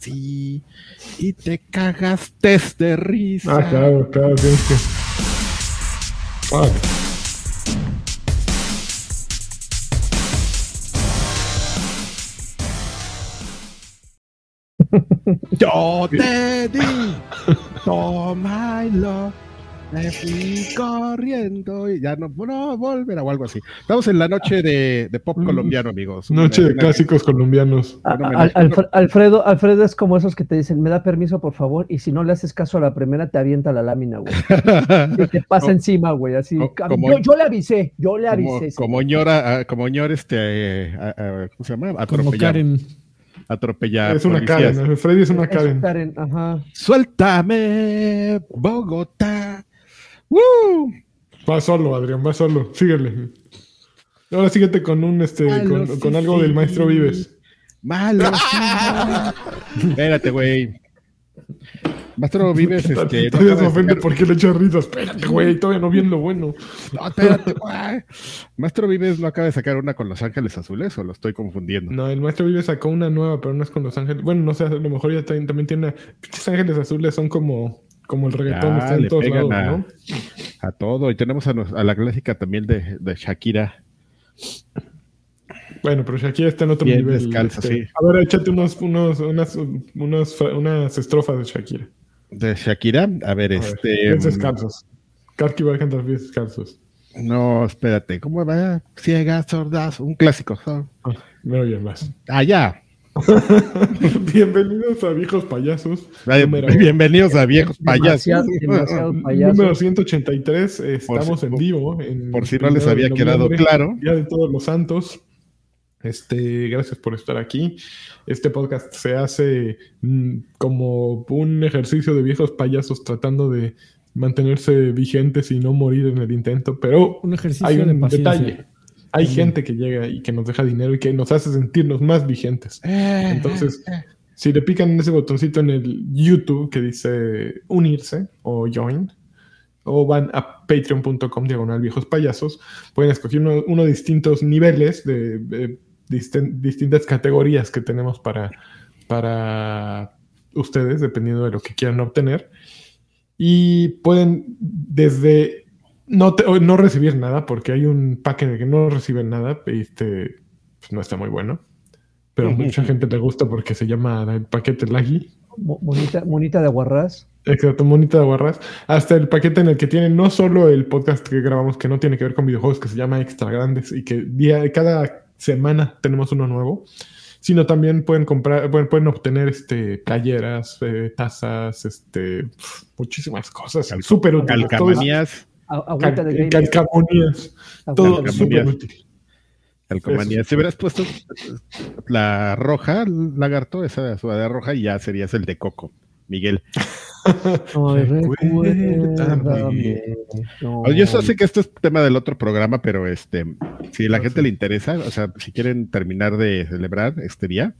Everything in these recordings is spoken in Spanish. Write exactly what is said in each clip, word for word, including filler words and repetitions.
así y te cagaste de risa. Ah, claro, claro, tienes que... Fuck. Yo te di, tómalo. Me fui corriendo y ya no puedo volver o algo así. Estamos en la noche de, de pop colombiano, amigos. Noche de clásicos colombianos. Al, al, Alfredo, Alfredo es como esos que te dicen, me da permiso, por favor, y si no le haces caso a la primera, te avienta la lámina, güey. Y te pasa no, encima, güey, así. No, como, yo, yo le avisé, yo le avisé. Como ñora, como ñor, este, eh, a, a, ¿cómo se llama? Como Karen. Atropellar. Es una policías. Karen, Freddy es una Karen. Es Karen, ajá. Suéltame, Bogotá. ¡Woo! Va solo, Adrián, va solo. Síguele. Ahora síguete con un este malo, con, sí, con algo sí. Del Maestro Vives. Malo. Espérate, güey. Maestro Vives, este. Todavía se ofende porque le echa risas. Espérate, güey, todavía no viendo lo bueno. No, espérate, güey. Maestro Vives no acaba de sacar una con Los Ángeles Azules, ¿o lo estoy confundiendo? No, el Maestro Vives sacó una nueva, pero no es con Los Ángeles. Bueno, no sé, a lo mejor ya también, también tiene. Los Ángeles Azules son como. Como el reggaetón está en todos lados, a, ¿no? A todo. Y tenemos a, nos, a la clásica también de, de Shakira. Bueno, pero Shakira está en otro bien nivel. Descalza, este. Sí. A ver, échate unos, unos, unas, unos, unas estrofas de Shakira. ¿De Shakira? A ver, a este... Pies descalzos. Karki va a cantar pies descalzos. No, espérate. ¿Cómo va? Ciegas, sordas, un clásico. Oh, me oyen más. Ah, ya. Bienvenidos a Viejos Payasos. Número... Bienvenidos a Viejos Payasos. Demasiado, demasiado número ciento ochenta y tres. Estamos si, en vivo. En por si no les había quedado claro. Día de Todos los Santos. Este, gracias por estar aquí. Este podcast se hace mmm, como un ejercicio de viejos payasos tratando de mantenerse vigentes y no morir en el intento. Pero un ejercicio hay un de detalle. Hay gente que llega y que nos deja dinero y que nos hace sentirnos más vigentes. Entonces, si le pican ese botoncito en el YouTube que dice unirse o join, o van a patreon.com diagonal viejos payasos, pueden escoger uno, uno de distintos niveles de, de distin- distintas categorías que tenemos para, para ustedes, dependiendo de lo que quieran obtener. Y pueden desde... No, te, no recibir nada, porque hay un pack en el que no reciben nada, este, pues no está muy bueno. Pero a mucha gente le gusta porque se llama el paquete Lagi. Monita, monita de aguarrás. Exacto, monita de aguarrás. Hasta el paquete en el que tienen no solo el podcast que grabamos, que no tiene que ver con videojuegos, que se llama Extra Grandes, y que día, cada semana tenemos uno nuevo, sino también pueden comprar, bueno, pueden obtener este, playeras, eh, tazas, este, muchísimas cosas. Súper útiles. Calcamonías. Agüita de calcamonías. Todo súper útil. Calcamonías. Si hubieras puesto la roja, lagarto, esa sudadera roja, y ya serías el de Coco, Miguel. No, recuérdame. No. Yo sé que esto es tema del otro programa, pero este, si la gente le interesa, o sea, si quieren terminar de celebrar este día,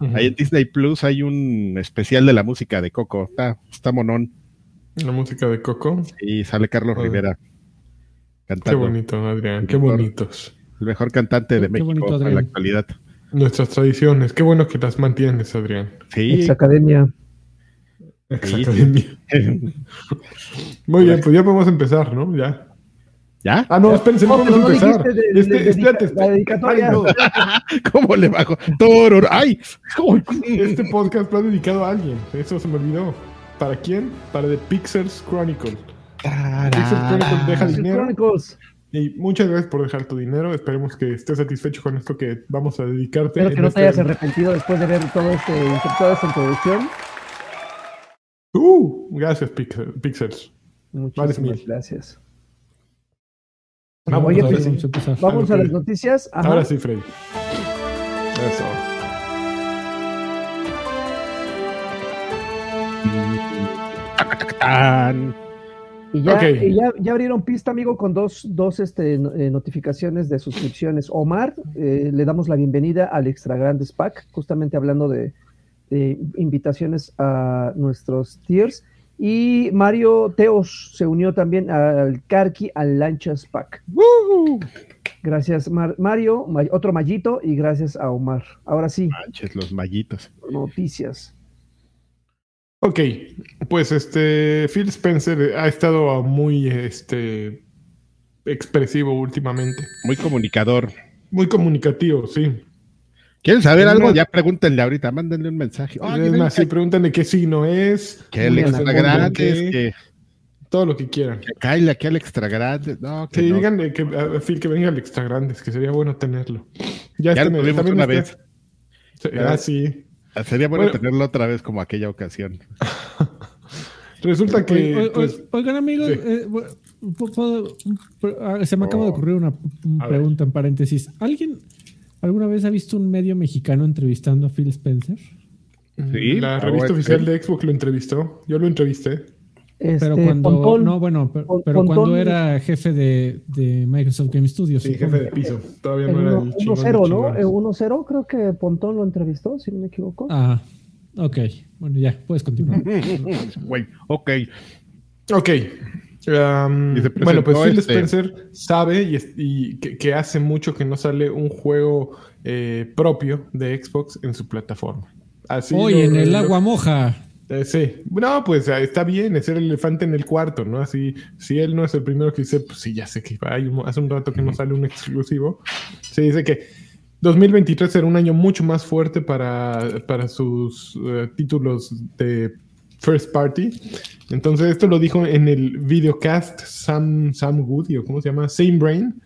uh-huh. Ahí en Disney Plus hay un especial de la música de Coco. Está, está monón. La música de Coco. Y sí, sale Carlos Joder. Rivera cantando. Qué bonito, Adrián, qué bonitos. El mejor cantante de qué México bonito, en la actualidad. Nuestras tradiciones, qué bueno que las mantienes, Adrián. Sí. Exacademia. Exacademia. Sí. Muy bien, pues ya podemos empezar, ¿no? Ya. ¿Ya? Ah, no, espérense, no, no vamos a empezar. De, este, de, espérate, de, espérate. La ay, no. ¿Cómo le bajo? Toror. ¡Ay! Este podcast lo ha dedicado a alguien. Eso se me olvidó. ¿Para quién? Para The Pixels Chronicle. ¡Tarán! Pixels Chronicle deja Pixels dinero. Chronicles. Y muchas gracias por dejar tu dinero. Esperemos que estés satisfecho con esto que vamos a dedicarte. Espero que no este... te hayas arrepentido después de ver todo este, toda esta introducción. Uh, gracias, Pixel, Pixels. Muchas vale, gracias. Vamos, oye, pues, vamos, vamos a las noticias. Ajá. Ahora sí, Freddy. Eso. Y, ya, okay. y ya, ya abrieron pista, amigo, con dos, dos este, notificaciones de suscripciones. Omar, eh, le damos la bienvenida al Extra Grandes Pack, justamente hablando de, de invitaciones a nuestros tiers. Y Mario Teos se unió también al Karki, al Lanchas Pack. ¡Woo! Gracias, Mar- Mario, ma- otro mallito, y gracias a Omar. Ahora sí. Manches, los mallitos. Noticias. Ok, pues este Phil Spencer ha estado muy este expresivo últimamente. Muy comunicador. Muy comunicativo, sí. ¿Quieren saber algo? Una... Ya pregúntenle ahorita, mándenle un mensaje. Oh, es más, sí, pregúntenle qué signo es. Que el extra gratis, que... que... Todo lo que quieran. Que caiga aquí al extra grande. No, que sí, no. Díganle que, a Phil que venga al extra grande, que sería bueno tenerlo. Ya, ya este lo tuvimos una vez. Está... Ah, sí. Sería bueno, bueno tenerlo otra vez como aquella ocasión. Resulta que... O, o, pues, oigan, amigos, sí. eh, ¿puedo, puedo, se me acaba oh. de ocurrir una pregunta en paréntesis. ¿Alguien alguna vez ha visto un medio mexicano entrevistando a Phil Spencer? Sí. La revista oh, oficial sí. de Xbox lo entrevistó. Yo lo entrevisté. Este, pero cuando Pontón, no bueno pero, Pontón, pero cuando era jefe de, de Microsoft Game Studios, sí, ¿sí? jefe de piso, todavía no era el uno cero, ¿no? El uno cero creo que Pontón lo entrevistó, si no me equivoco. Ah, ok, bueno, ya puedes continuar. Güey, ok, ok. Um, bueno, pues Phil este. Spencer sabe y, y que, que hace mucho que no sale un juego eh, propio de Xbox en su plataforma. Así hoy lo, en el lo, agua moja. Eh, sí, no, pues está bien, es el elefante en el cuarto, ¿no? Así, si él no es el primero que dice, pues sí, ya sé que hay un, hace un rato que no sale un exclusivo. Se dice que dos mil veintitrés será un año mucho más fuerte para, para sus uh, títulos de first party. Entonces, esto lo dijo en el videocast Sam, Sam Goody, o ¿cómo se llama? Same Brain.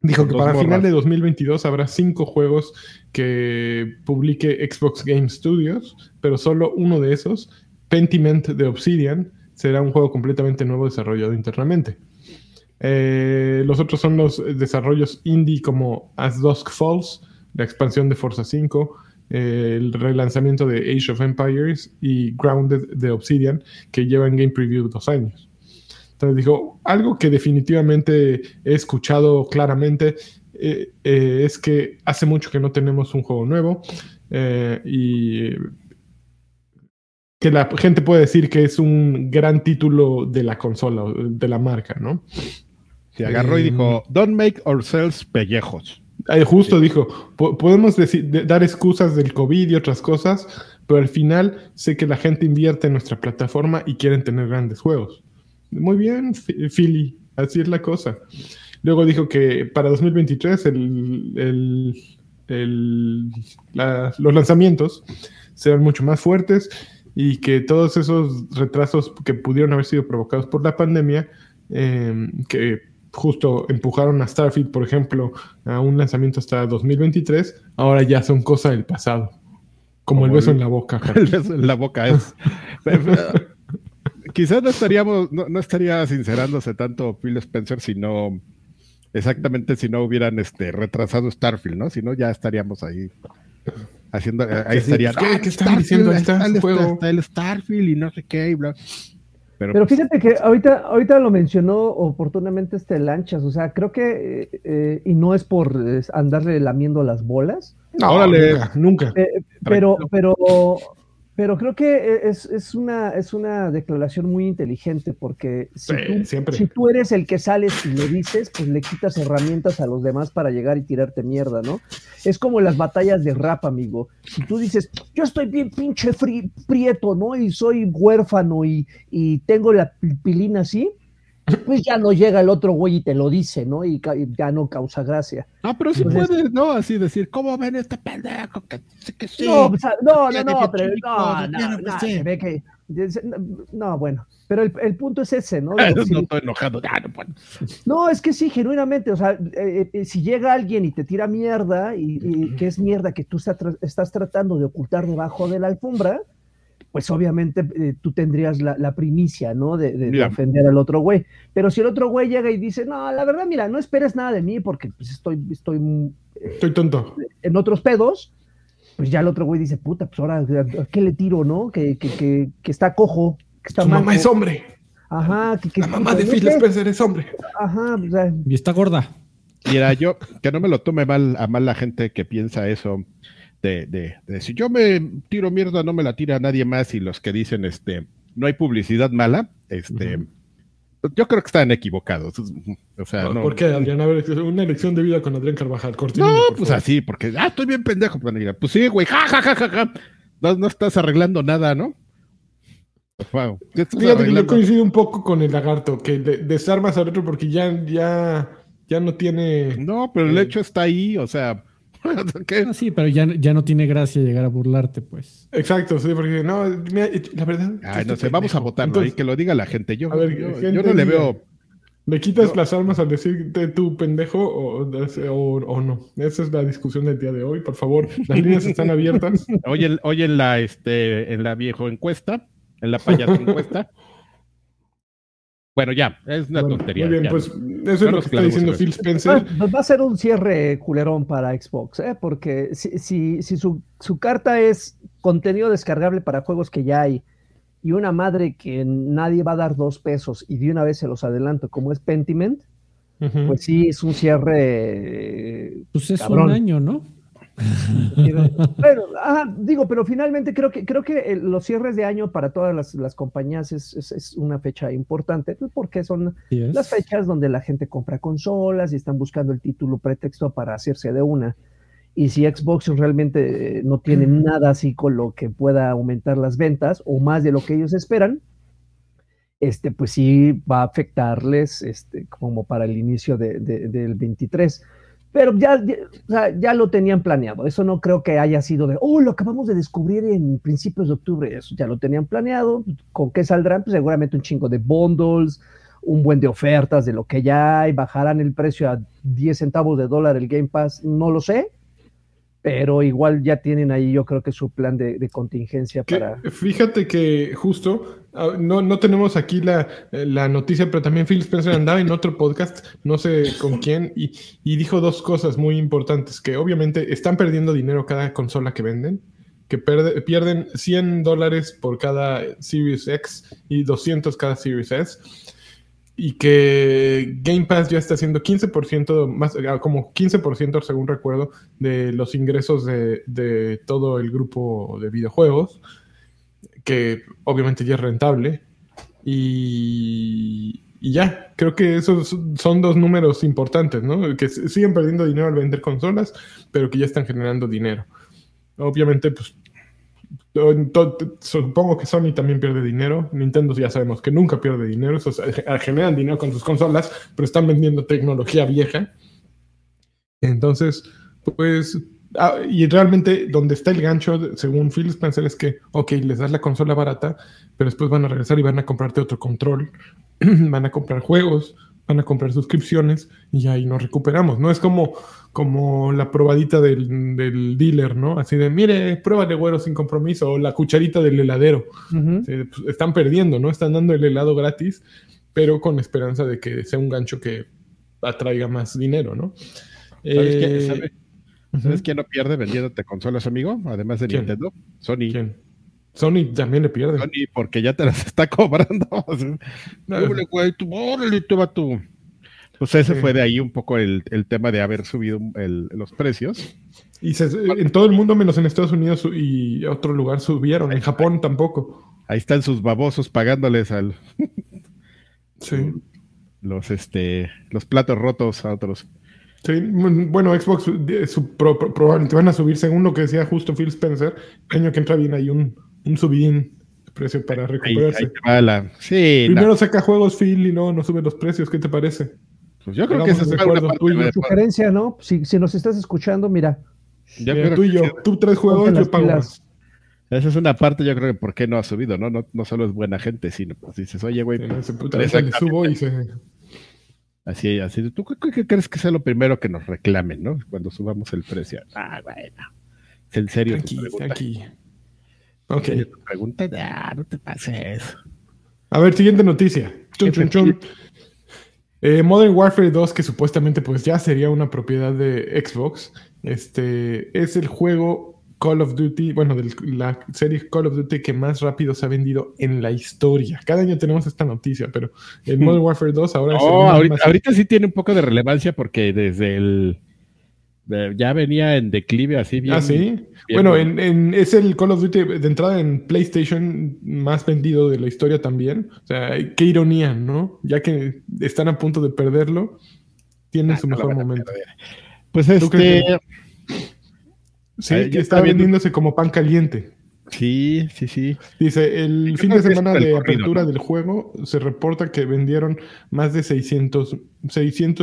Dijo que para el final de dos mil veintidós habrá cinco juegos que publique Xbox Game Studios, pero solo uno de esos, Pentiment de Obsidian, será un juego completamente nuevo desarrollado internamente. Eh, los otros son los desarrollos indie como As Dusk Falls, la expansión de Forza cinco, eh, el relanzamiento de Age of Empires y Grounded de Obsidian, que llevan Game Preview dos años. Entonces dijo, algo que definitivamente he escuchado claramente eh, eh, es que hace mucho que no tenemos un juego nuevo eh, y que la gente puede decir que es un gran título de la consola, de la marca, ¿no? Se agarró eh, y dijo, don't make ourselves pellejos. Eh, justo sí. dijo, po- podemos decir, de- dar excusas del COVID y otras cosas, pero al final sé que la gente invierte en nuestra plataforma y quieren tener grandes juegos. Muy bien, Philly, así es la cosa. Luego dijo que para dos mil veintitrés el, el, el, la, los lanzamientos serán mucho más fuertes y que todos esos retrasos que pudieron haber sido provocados por la pandemia, eh, que justo empujaron a Starfield, por ejemplo, a un lanzamiento hasta dos mil veintitrés, ahora ya son cosa del pasado. Como, Como el beso el, en la boca. El beso en la boca es... Quizás no estaríamos, no, no estaría sincerándose tanto Phil Spencer si no, exactamente si no hubieran este retrasado Starfield, ¿no? Si no, ya estaríamos ahí haciendo, ahí estarían. ¿Qué, ah, ¿qué están diciendo? Está, está, el, juego. Está, está el Starfield y no sé qué y bla. Pero, Pero fíjate que ahorita, ahorita lo mencionó oportunamente este Lanchas, o sea, creo que, eh, y no es por andarle lamiendo las bolas. No, órale, nunca. nunca. Eh, pero, pero... Pero creo que es, es, una, es una declaración muy inteligente, porque si, sí, tú, si tú eres el que sales y le dices, pues le quitas herramientas a los demás para llegar y tirarte mierda, ¿no? Es como las batallas de rap, amigo. Si tú dices, yo estoy bien pinche fri- prieto, ¿no? Y soy huérfano y, y tengo la pilina así, pues ya no llega el otro güey y te lo dice, ¿no? Y, ca- y ya no causa gracia. Ah, pero sí entonces, puedes, ¿no? Así decir, ¿cómo ven este pendejo? Que, que sí. No, o sea, no, no, no, pero no, no, no, no, se ve que... No, bueno, pero el, el punto es ese, ¿no? Ah, no, si, no estoy enojado. No, no, bueno. no, es que sí, genuinamente, o sea, eh, eh, si llega alguien y te tira mierda, y, y que es mierda que tú está tra- estás tratando de ocultar debajo de la alfombra, pues obviamente eh, tú tendrías la, la primicia, ¿no? De, de, de ofender al otro güey. Pero si el otro güey llega y dice, no, la verdad, mira, no esperes nada de mí porque pues, estoy... Estoy, eh, estoy tonto. En otros pedos, pues ya el otro güey dice, puta, pues ahora, ¿a qué le tiro, no? Que, que, que, que está cojo, que está manco. Su mamá es hombre. Ajá. Que, que, la mamá que, de Phil Spencer es hombre. Ajá. O sea, y está gorda. Mira, yo, que no me lo tome mal a mal la gente que piensa eso. De, de, de si yo me tiro mierda, no me la tira nadie más, y los que dicen este no hay publicidad mala, este uh-huh. yo creo que están equivocados. O sea, ¿por, no, ¿por qué, Adrián? A ver, una elección de vida con Adrián Carvajal. Cortíname, no, pues favor. Así, porque ah, estoy bien pendejo. Pues sí, güey, ja, ja, ja, ja, ja. No, no estás arreglando nada, ¿no? Wow. Fíjate que yo coincido un poco con el lagarto, que de, desarmas al otro porque ya, ya, ya no tiene... No, pero eh... el hecho está ahí, o sea... ¿Qué? No, sí, pero ya, ya no tiene gracia llegar a burlarte, pues. Exacto, sí, porque no, mira, la verdad... Ay, no sé, vamos a votarlo ahí, que lo diga la gente. Yo, a ver, yo, gente yo no le veo... ¿Le quitas yo... las armas al decirte tú pendejo o, o, o no? Esa es la discusión del día de hoy, por favor. Las líneas están abiertas. Hoy, el, hoy en la este en la viejo encuesta, en la payaso encuesta. Bueno, ya, es una bueno, tontería. Muy bien, ya. Pues eso no es lo que está diciendo Phil Spencer. Nos va a ser un cierre culerón para Xbox, ¿eh? Porque si, si, si su, su carta es contenido descargable para juegos que ya hay y una madre que nadie va a dar dos pesos y de una vez se los adelanto, como es Pentiment, uh-huh. Pues sí, es un cierre. Eh, pues es cabrón. Un año, ¿no? Pero, ah, digo, pero finalmente creo que creo que los cierres de año para todas las, las compañías es, es, es una fecha importante, pues porque son yes. las fechas donde la gente compra consolas y están buscando el título pretexto para hacerse de una. Y si Xbox realmente no tiene mm. nada así con lo que pueda aumentar las ventas o más de lo que ellos esperan, este, pues sí va a afectarles este, como para el inicio de, de, del veintitrés. Pero ya, ya, ya lo tenían planeado. Eso no creo que haya sido de, oh, lo acabamos de descubrir en principios de octubre. Eso ya lo tenían planeado. ¿Con qué saldrán? Pues seguramente un chingo de bundles, un buen de ofertas de lo que ya hay. Bajarán el precio a diez centavos de dólar el Game Pass. No lo sé. Pero igual ya tienen ahí, yo creo que su plan de, de contingencia que, para... Fíjate que justo, no, no tenemos aquí la, la noticia, pero también Phil Spencer andaba en otro podcast, no sé con quién, y, y dijo dos cosas muy importantes, que obviamente están perdiendo dinero cada consola que venden, que perde, pierden cien dólares por cada Series X y doscientos cada Series S, y que Game Pass ya está haciendo quince por ciento, más, como quince por ciento según recuerdo, de los ingresos de, de todo el grupo de videojuegos, que obviamente ya es rentable, y, y ya, creo que esos son dos números importantes, ¿no? Que siguen perdiendo dinero al vender consolas, pero que ya están generando dinero. Obviamente, pues, supongo que Sony también pierde dinero. Nintendo ya sabemos que nunca pierde dinero. O sea, generan dinero con sus consolas, pero están vendiendo tecnología vieja. Entonces, pues... Ah, y realmente donde está el gancho, según Phil Spencer, es que, ok, les das la consola barata, pero después van a regresar y van a comprarte otro control. Van a comprar juegos, van a comprar suscripciones y ahí nos recuperamos, ¿no? Es como... como la probadita del, del dealer, ¿no? Así de, mire, pruébale, güero, sin compromiso. O la cucharita del heladero. Uh-huh. Se, pues, están perdiendo, ¿no? Están dando el helado gratis, pero con esperanza de que sea un gancho que atraiga más dinero, ¿no? ¿Sabes, eh... quién, ¿sabes? Uh-huh. ¿Sabes quién no pierde vendiéndote consolas, amigo? Además de ¿Quién? Nintendo. Sony. ¿Quién? Sony también le pierde. Sony, porque ya te las está cobrando. Órale, güey, tú, órale, tú va tú. Pues ese sí. Fue de ahí un poco el, el tema de haber subido el, los precios. Y se, en todo el mundo, menos en Estados Unidos y otro lugar, subieron. Ahí, en Japón ahí, tampoco. Ahí están sus babosos pagándoles al sí. los, este, los platos rotos a otros. Sí, bueno, Xbox su, pro, pro, probablemente van a subir, según lo que decía justo Phil Spencer, el año que entra viene ahí un, un subidín. Precio para recuperarse. Ahí, ahí te va la... sí, primero no. Saca juegos, Phil, y no, no sube los precios. ¿Qué te parece? Yo creo que esa es una sugerencia, ¿no? Si, si nos estás escuchando, mira. Yo mira tú y yo, tú tres jugadores, yo pago más. Esa es una parte, yo creo que por qué no ha subido, ¿no? No, no solo es buena gente, sino pues dices, oye, güey. Sí, le subo y se... Así, así. ¿Tú qué, qué crees que sea lo primero que nos reclamen, ¿no? Cuando subamos el precio. Ah, bueno. Es en serio. Aquí, aquí. Ok. Pregunta, ah, no te pases. A ver, siguiente noticia. Chum, chum, chum. Eh, Modern Warfare dos, que supuestamente pues ya sería una propiedad de Xbox, este, es el juego Call of Duty, bueno, de la serie Call of Duty que más rápido se ha vendido en la historia. Cada año tenemos esta noticia, pero el Modern Warfare dos ahora... No, es ahorita, más... ahorita sí tiene un poco de relevancia porque desde el... ya venía en declive así bien. Ah, sí. Bien bueno, en, en, es el Call of Duty de entrada en PlayStation más vendido de la historia también. O sea, qué ironía, ¿no? Ya que están a punto de perderlo, tienen ah, su mejor momento. Pues este... Que... Sí, ver, está vendiéndose como pan caliente. Sí, sí, sí. Dice, el fin de semana de apertura del juego se reporta que vendieron más de seiscientos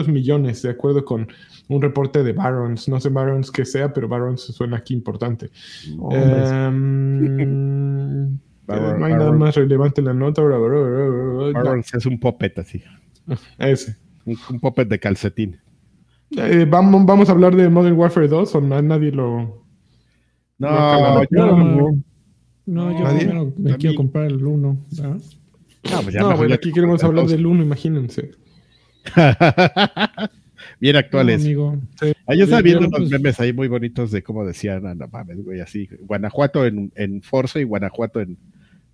millones, de acuerdo con un reporte de Barron's. No sé Barron's qué sea, pero Barron's suena aquí importante. No, um, Barron, no hay Barron. Nada más relevante en la nota. Barron's no. Es un puppet así. Ese. Un, un puppet de calcetín. Eh, vamos, vamos a hablar de Modern Warfare dos, o nadie lo... No, no, yo no, no, yo primero me ¿Nadie? Quiero comprar el uno. ¿Ah? No, pues ya no, bueno, aquí queremos hablar del uno, imagínense. Bien actuales. No, amigo. Sí. Ah, yo estaba viendo unos pues... memes ahí muy bonitos de cómo decían, ah, no mames, güey, así. Guanajuato en, en Forza y Guanajuato en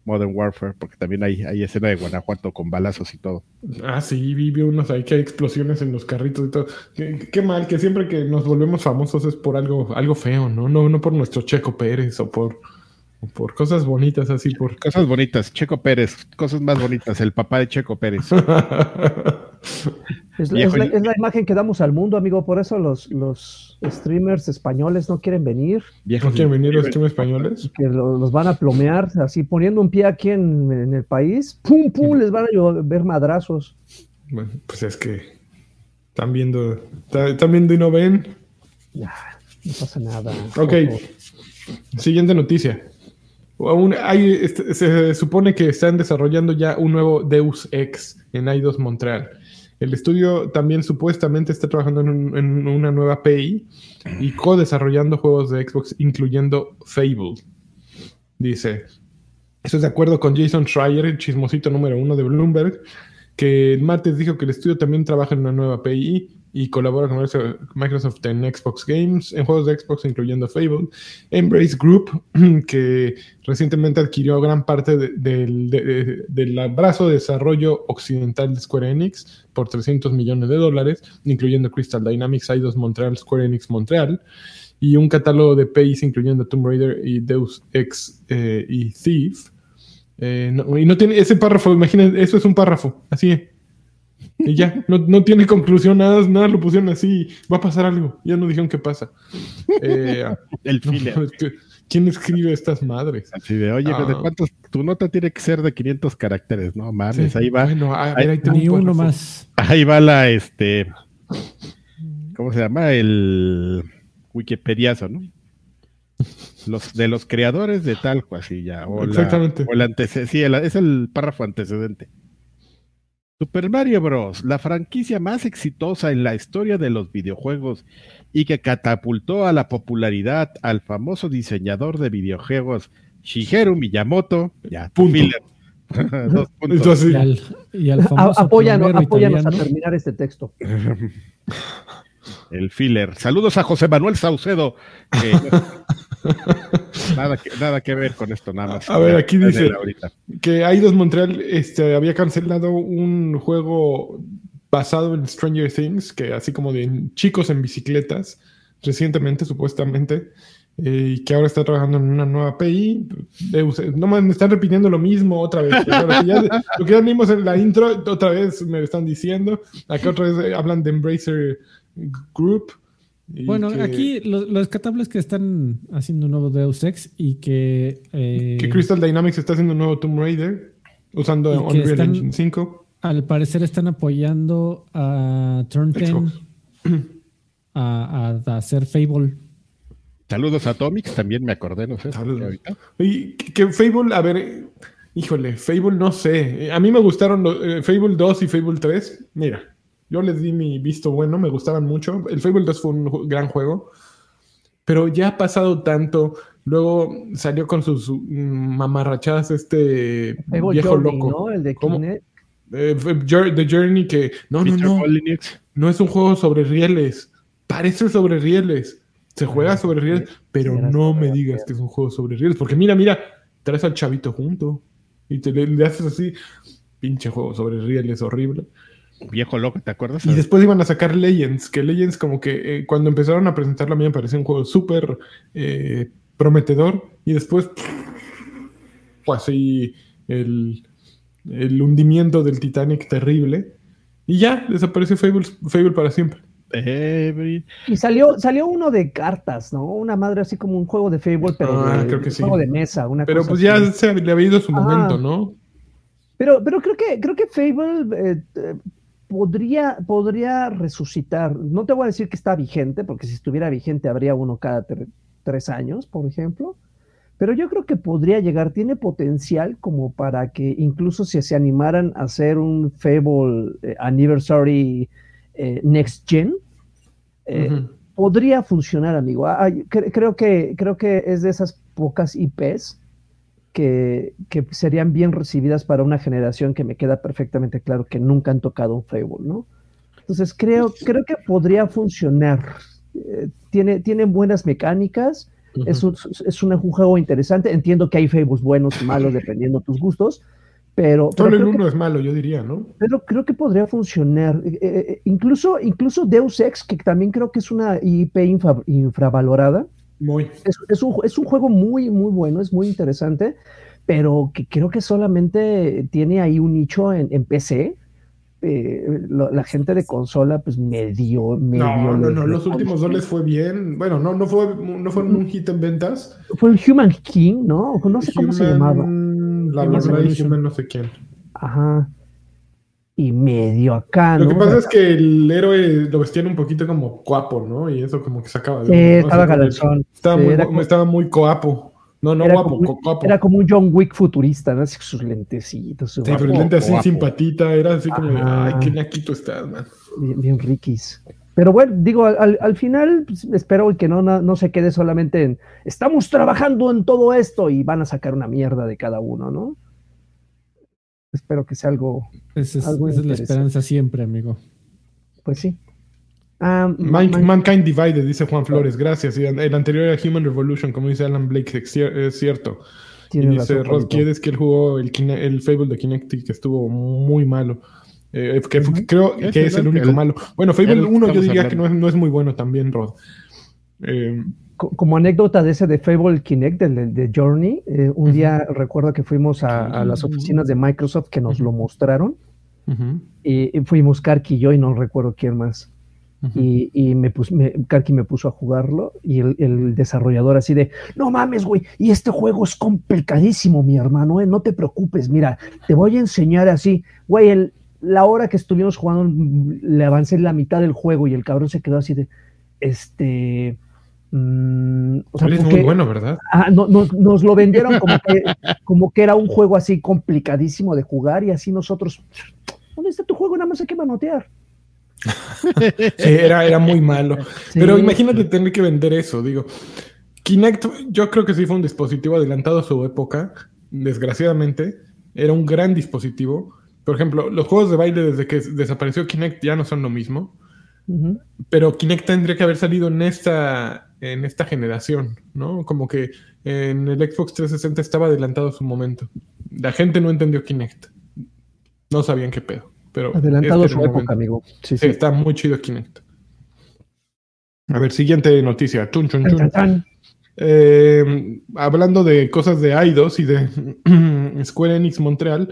Modern Warfare, porque también hay, hay escena de Guanajuato con balazos y todo. Ah, sí, vi, vi unos ahí que hay explosiones en los carritos y todo. Qué, qué mal, que siempre que nos volvemos famosos es por algo, algo feo, ¿no? No, no por nuestro Checo Pérez o por, o por cosas bonitas así. Por cosas bonitas, Checo Pérez, cosas más bonitas, el papá de Checo Pérez. es, es, la, es la imagen que damos al mundo, amigo, por eso los, los streamers españoles no quieren venir. ¿No quieren venir los streamers españoles? Que los, los van a plomear, así poniendo un pie aquí en, en el país, pum, pum, les van a llover madrazos. Bueno, pues es que están viendo, están viendo y no ven. Ya, no pasa nada. Ok, ojo. Siguiente noticia. Un, hay, se, se supone que están desarrollando ya un nuevo Deus Ex en Eidos Montreal. El estudio también supuestamente está trabajando en, un, en una nueva A P I y co-desarrollando juegos de Xbox, incluyendo Fable. Dice, esto es de acuerdo con Jason Schreier, el chismosito número uno de Bloomberg, que el martes dijo que el estudio también trabaja en una nueva A P I y colabora con Microsoft en Xbox Games, en juegos de Xbox incluyendo Fable. Embracer Group, que recientemente adquirió gran parte de, de, de, de, del abrazo de desarrollo occidental de Square Enix por trescientos millones de dólares, incluyendo Crystal Dynamics, Eidos Montreal, Square Enix Montreal, y un catálogo de A P Is incluyendo Tomb Raider y Deus Ex eh, y Thief. Eh, no, y no tiene ese párrafo, imagínense, eso es un párrafo, así es. Y ya, no, no tiene conclusión, nada, nada, lo pusieron así, va a pasar algo, ya no dijeron qué pasa. Eh, el filler. ¿Quién escribe estas madres? Así de, oye, ah. ¿de cuántos? Tu nota tiene que ser de quinientos caracteres, no mames, sí. Ahí va. Bueno, a ver, ahí tengo ni un uno más. Ahí va la, este, ¿cómo se llama? El Wikipediazo, ¿no? Los, de los creadores de tal, así ya. O exactamente. La, o el antece- sí, el, es el párrafo antecedente. Super Mario Bros., la franquicia más exitosa en la historia de los videojuegos y que catapultó a la popularidad al famoso diseñador de videojuegos Shigeru Miyamoto. Ya, punto. Dos puntos. Y al, y al famoso a, apóyanos, apóyanos a terminar este texto. El filler. Saludos a José Manuel Saucedo. Que... nada, que, nada que ver con esto, nada más. A ver, aquí dice que Eidos Montreal este, había cancelado un juego basado en Stranger Things, que así como de chicos en bicicletas, recientemente, supuestamente, y eh, que ahora está trabajando en una nueva A P I. De, no me están repitiendo lo mismo otra vez. Ahora, ya, lo que ya vimos en la intro, otra vez me lo están diciendo. Acá otra vez hablan de Embracer Group. Bueno, que... aquí los, los catables que están haciendo un nuevo Deus Ex y que... Eh, que Crystal Dynamics está haciendo un nuevo Tomb Raider usando Unreal están, Engine cinco. Al parecer están apoyando a Turn diez a, a, a hacer Fable. Saludos a Atomics, también me acordé, no sé. Saludos. Y que Fable, a ver... Híjole, Fable no sé. A mí me gustaron los, eh, Fable dos y Fable tres. Mira... Yo les di mi visto bueno, me gustaban mucho. El Fable dos fue un gran juego, pero ya ha pasado tanto. Luego salió con sus mamarrachadas este Fable viejo Journey, loco. ¿No? El de Kinect. Eh, The Journey, que no, no, no. No es un juego sobre rieles. Parece sobre rieles. Se juega sobre rieles, pero no me digas que es un juego sobre rieles. Porque mira, mira, traes al chavito junto y te le, le haces así. Pinche juego sobre rieles horrible. Viejo loco, ¿te acuerdas? Y después iban a sacar Legends, que Legends como que eh, cuando empezaron a presentarlo a mí me pareció un juego súper eh, prometedor y después fue así el, el hundimiento del Titanic terrible y ya desapareció Fable, Fable para siempre. Every... Y salió salió uno de cartas, ¿no? Una madre así como un juego de Fable, pero ah, de, creo que un sí. juego de mesa. Una pero cosa pues ya así. Se le había ido su ah, momento, ¿no? Pero, pero creo que creo que Fable eh, eh, podría, podría resucitar. No te voy a decir que está vigente, porque si estuviera vigente habría uno cada tre- tres años, por ejemplo. Pero yo creo que podría llegar, tiene potencial como para que incluso si se animaran a hacer un Fable eh, Anniversary eh, Next Gen, eh, uh-huh. podría funcionar, amigo. Ah, cre- creo, que, creo que es de esas pocas I Pes que, que serían bien recibidas para una generación que me queda perfectamente claro que nunca han tocado un Fable, ¿no? Entonces creo, creo que podría funcionar. Eh, tiene, tiene buenas mecánicas. Uh-huh. Es, un, es un juego interesante. Entiendo que hay Fables buenos y malos dependiendo de tus gustos, pero... Solo el uno que, es malo, yo diría, ¿no? Pero creo que podría funcionar. Eh, eh, incluso, incluso Deus Ex, que también creo que es una I P infra, infravalorada. Muy. Es, es, un, es un juego muy, muy bueno, es muy interesante, pero que creo que solamente tiene ahí un nicho en, en P C. Eh, la, la gente de consola pues medio, medio no, no, no, los últimos dos les fue bien, bueno, no, no fue no fue un hit en ventas, fue el Human King, ¿no? No sé Human, cómo se llamaba la verdad de Human no sé quién ajá, y medio acá, ¿no? Lo que pasa o sea, es que el héroe lo vestían un poquito como coapo, ¿no? Y eso como que sacaba sí, de, ¿no? estaba o sea, galanzón estaba, sí, muy, como, estaba muy coapo. No, no, era guapo, como, guapo. Era como un John Wick futurista, ¿no? Así con sus lentecitos. Su sí, guapo, pero el lente así guapo. Sin patita, era así como, ajá. Ay, qué naquito estás, man. Bien, bien riquis. Pero bueno, digo, al, al final pues, espero que no, no, no se quede solamente en estamos trabajando en todo esto y van a sacar una mierda de cada uno, ¿no? Espero que sea algo... Esa es, algo esa es la esperanza siempre, amigo. Pues sí. Um, Mank- man- Mankind Divided, dice Juan Flores, gracias. Y el anterior era Human Revolution, como dice Alan Blake, es cierto. Y dice Rod Quieres que él jugó el, Kine- el Fable de Kinectic, que estuvo muy malo. Eh, que, uh-huh. Creo que es, es el único el, malo. Bueno, Fable uno yo diría que no es, no es muy bueno también, Rod. Eh, Como anécdota de ese de Fable Kinect, de, de Journey, eh, un uh-huh. día recuerdo que fuimos a, a las oficinas de Microsoft que nos uh-huh. lo mostraron. Uh-huh. Y, y fuimos Karki y yo, y no recuerdo quién más. Uh-huh. Y, y me pus, me, Karki me puso a jugarlo y el, el desarrollador así de no mames, güey, y este juego es complicadísimo, mi hermano, eh, no te preocupes, mira, te voy a enseñar así, güey, la hora que estuvimos jugando le avancé la mitad del juego y el cabrón se quedó así de este... Mm, o sea, es porque, muy bueno, ¿verdad? Ah, no, no, nos lo vendieron como que, como que era un juego así complicadísimo de jugar y así nosotros, ¿dónde está tu juego? Nada más hay que manotear. Sí, era, era muy malo. Sí. Pero imagínate tener que vender eso, digo. Kinect, yo creo que sí fue un dispositivo adelantado a su época, desgraciadamente. Era un gran dispositivo. Por ejemplo, los juegos de baile desde que desapareció Kinect ya no son lo mismo. Uh-huh. Pero Kinect tendría que haber salido en esta, en esta generación, ¿no? Como que en el Xbox trescientos sesenta estaba adelantado a su momento. La gente no entendió Kinect. No sabían qué pedo. Pero adelantado este su época, momento. Amigo. Sí, sí, sí. Está muy chido Kinect. A ver, siguiente noticia. Chun, chun, chun. Tan, tan. Eh, hablando de cosas de Eidos y de Square Enix Montreal,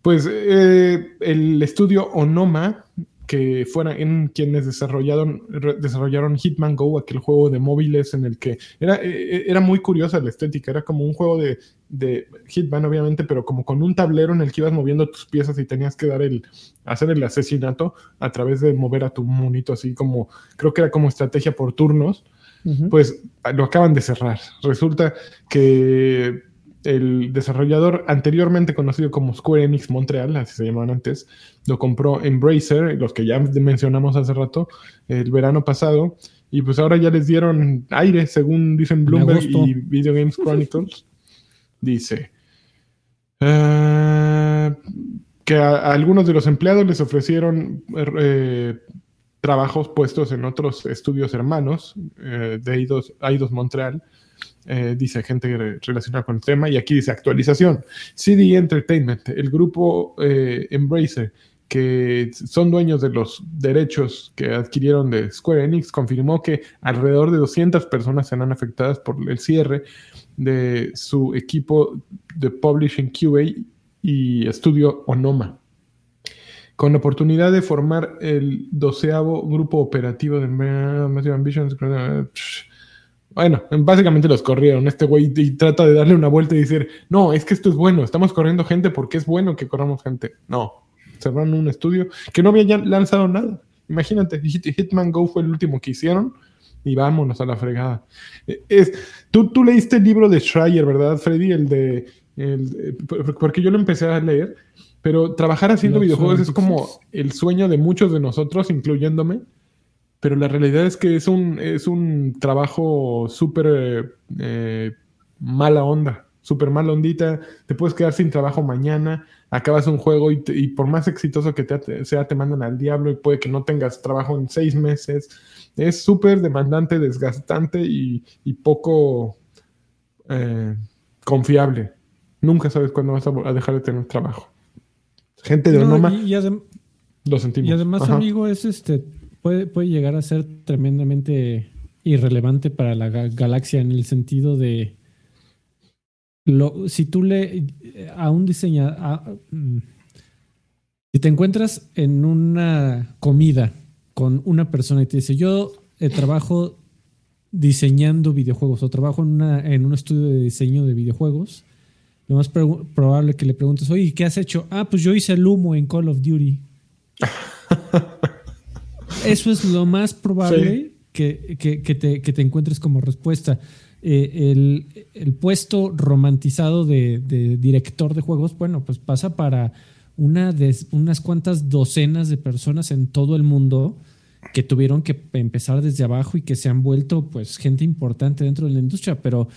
pues eh, el estudio Onoma, que fueron en quienes desarrollaron, desarrollaron Hitman Go, aquel juego de móviles en el que era, era muy curiosa la estética, era como un juego de, de Hitman obviamente, pero como con un tablero en el que ibas moviendo tus piezas y tenías que dar el, hacer el asesinato a través de mover a tu monito así como, creo que era como estrategia por turnos, uh-huh. Pues lo acaban de cerrar. Resulta que el desarrollador anteriormente conocido como Square Enix Montreal, así se llamaban antes, lo compró Embracer, los que ya mencionamos hace rato, el verano pasado, y pues ahora ya les dieron aire, según dicen Bloomberg y Video Games Chronicles. Dice uh, que a, a algunos de los empleados les ofrecieron eh, trabajos puestos en otros estudios hermanos eh, de Eidos, Eidos Montreal. Eh, dice gente relacionada con el tema y aquí dice actualización, C D Entertainment, el grupo eh, Embracer, que son dueños de los derechos que adquirieron de Square Enix, confirmó que alrededor de doscientas personas serán afectadas por el cierre de su equipo de Publishing Q A y estudio Onoma. con la oportunidad de formar el doceavo grupo operativo de Massive Ambitions. Bueno, básicamente los corrieron. Este güey y trata de darle una vuelta y decir, no, es que esto es bueno, estamos corriendo gente porque es bueno que corramos gente. No, cerraron un estudio que no había ya lanzado nada. Imagínate, Hitman Go fue el último que hicieron y vámonos a la fregada. Es, tú, tú leíste el libro de Schreier, ¿verdad, Freddy? El de... El, porque yo lo empecé a leer, pero trabajar haciendo no, videojuegos es como el sueño de muchos de nosotros, incluyéndome, pero la realidad es que es un, es un trabajo súper eh, mala onda, súper mala ondita. Te puedes quedar sin trabajo mañana, acabas un juego y, te, y por más exitoso que te, sea, te mandan al diablo y puede que no tengas trabajo en seis meses. Es súper demandante, desgastante y, y poco eh, confiable. Nunca sabes cuándo vas a dejar de tener trabajo. Gente de Onoma, no, y, y adem- lo sentimos. Y además, ajá, amigo, es este puede, puede llegar a ser tremendamente irrelevante para la ga- galaxia en el sentido de lo, si tú le a un diseñador, si te encuentras en una comida con una persona y te dice, yo eh, trabajo diseñando videojuegos o trabajo en, una, en un estudio de diseño de videojuegos, lo más pre- probable que le preguntes, oye, ¿qué has hecho? Ah, pues yo hice el humo en Call of Duty. Eso es lo más probable, sí, que, que, que, te, que te encuentres como respuesta. Eh, el, el puesto romantizado de, de director de juegos, bueno, pues pasa para una des, unas cuantas docenas de personas en todo el mundo que tuvieron que empezar desde abajo y que se han vuelto pues gente importante dentro de la industria, pero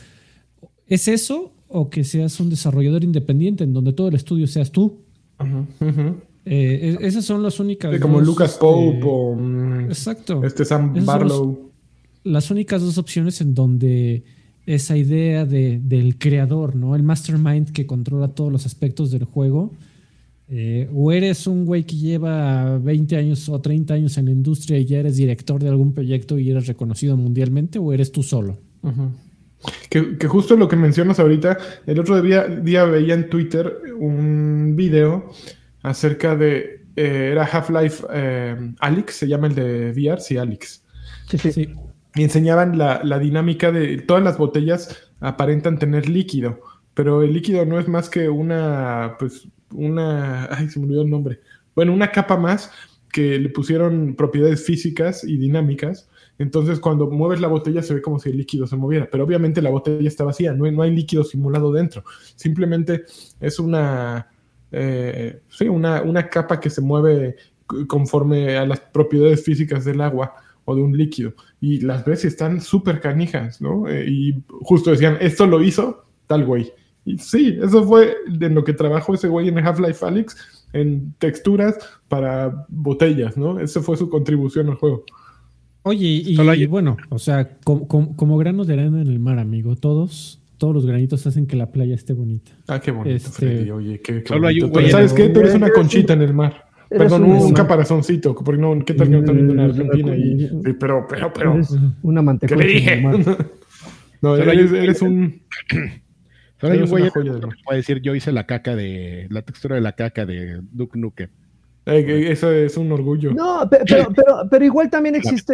¿es eso? O que seas un desarrollador independiente en donde todo el estudio seas tú. Uh-huh, uh-huh. Eh, esas son las únicas... Sí, como dos, Lucas Pope eh, o... Mm, exacto. Este Sam esas Barlow. Los, las únicas dos opciones en donde esa idea de, del creador, ¿no? El mastermind que controla todos los aspectos del juego. Eh, o eres un güey que lleva veinte años o treinta años en la industria y ya eres director de algún proyecto y eres reconocido mundialmente, o eres tú solo. Ajá. Uh-huh. Que, que justo lo que mencionas ahorita, el otro día, día veía en Twitter un video acerca de, eh, era Half-Life eh, Alyx, se llama el de V R, sí, Alyx. Sí, sí, sí. Y enseñaban la, la dinámica de, todas las botellas aparentan tener líquido, pero el líquido no es más que una, pues, una, ay, se me olvidó el nombre. Bueno, una capa más que le pusieron propiedades físicas y dinámicas. Entonces, cuando mueves la botella se ve como si el líquido se moviera, pero obviamente la botella está vacía, no hay, no hay líquido simulado dentro. Simplemente es una, eh, sí, una, una capa que se mueve conforme a las propiedades físicas del agua o de un líquido. Y las ves y están súper canijas, ¿no? Eh, y justo decían, esto lo hizo tal güey. Y sí, eso fue de lo que trabajó ese güey en Half-Life Alyx, en texturas para botellas, ¿no? Esa fue su contribución al juego. Oye, y, y bueno, o sea, como, como, como granos de arena en el mar, amigo, todos, todos los granitos hacen que la playa esté bonita. Ah, qué bonito, este... Freddy, oye, qué, qué bonito. Hay un... Pero, ¿sabes qué? Tú eres una conchita en el mar. Perdón, un, un caparazoncito, porque no, ¿qué tal que no están viendo una Argentina? Y, y, pero, pero, pero... Eres una mantecosa en el mar. No, eres, eres un... Solo hay un güey que puede decir, yo hice la caca de... la textura de la caca de Duke Nukem. Eso es un orgullo. No, pero, pero, pero, pero igual también existe,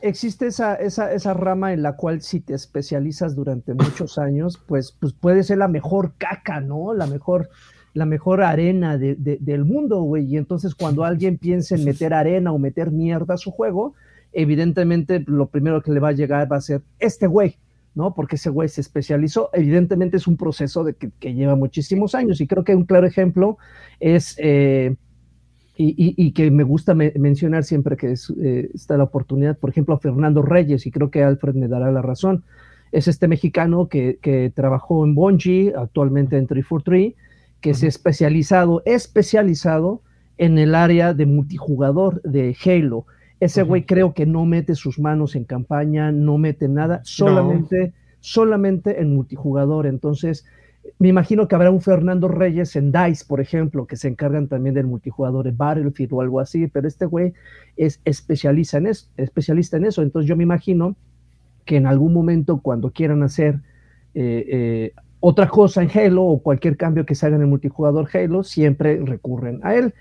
existe esa, esa, esa rama en la cual si te especializas durante muchos años, pues, pues puede ser la mejor caca, ¿no? La mejor, la mejor arena de, de, del mundo, güey. Y entonces cuando alguien piense en meter arena o meter mierda a su juego, evidentemente lo primero que le va a llegar va a ser este güey, ¿no? Porque ese güey se especializó. Evidentemente es un proceso de que, que lleva muchísimos años. Y creo que un claro ejemplo es... Eh, Y, y, y que me gusta me, mencionar siempre que es, eh, está la oportunidad, por ejemplo, a Fernando Reyes, y creo que Alfred me dará la razón, es este mexicano que, que trabajó en Bungie, actualmente en tres cuatro tres, que uh-huh. se ha especializado, especializado en el área de multijugador de Halo. Ese güey uh-huh. creo que no mete sus manos en campaña, no mete nada, solamente, no. solamente en multijugador, entonces... Me imagino que habrá un Fernando Reyes en Dice, por ejemplo, que se encargan también del multijugador de Battlefield o algo así, pero este güey es especialista en eso, especialista en eso. Entonces yo me imagino que en algún momento cuando quieran hacer eh, eh, otra cosa en Halo o cualquier cambio que se haga en el multijugador Halo, siempre recurren a él.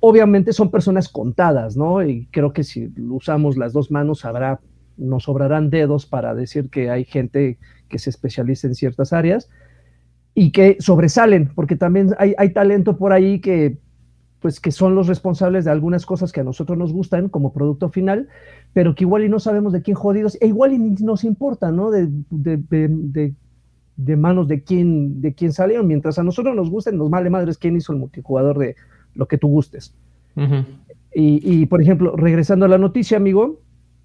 obviamente son personas contadas, ¿no? Y creo que si usamos las dos manos habrá, nos sobrarán dedos para decir que hay gente que se especializa en ciertas áreas y que sobresalen, porque también hay, hay talento por ahí que, pues, que son los responsables de algunas cosas que a nosotros nos gustan como producto final, pero que igual y no sabemos de quién jodidos, e igual y nos importa, ¿no? De, de, de, de, de manos de quién, de quién salieron. Mientras a nosotros nos gusten, nos vale madres quién hizo el multijugador de lo que tú gustes. Uh-huh. Y, y, por ejemplo, regresando a la noticia, amigo,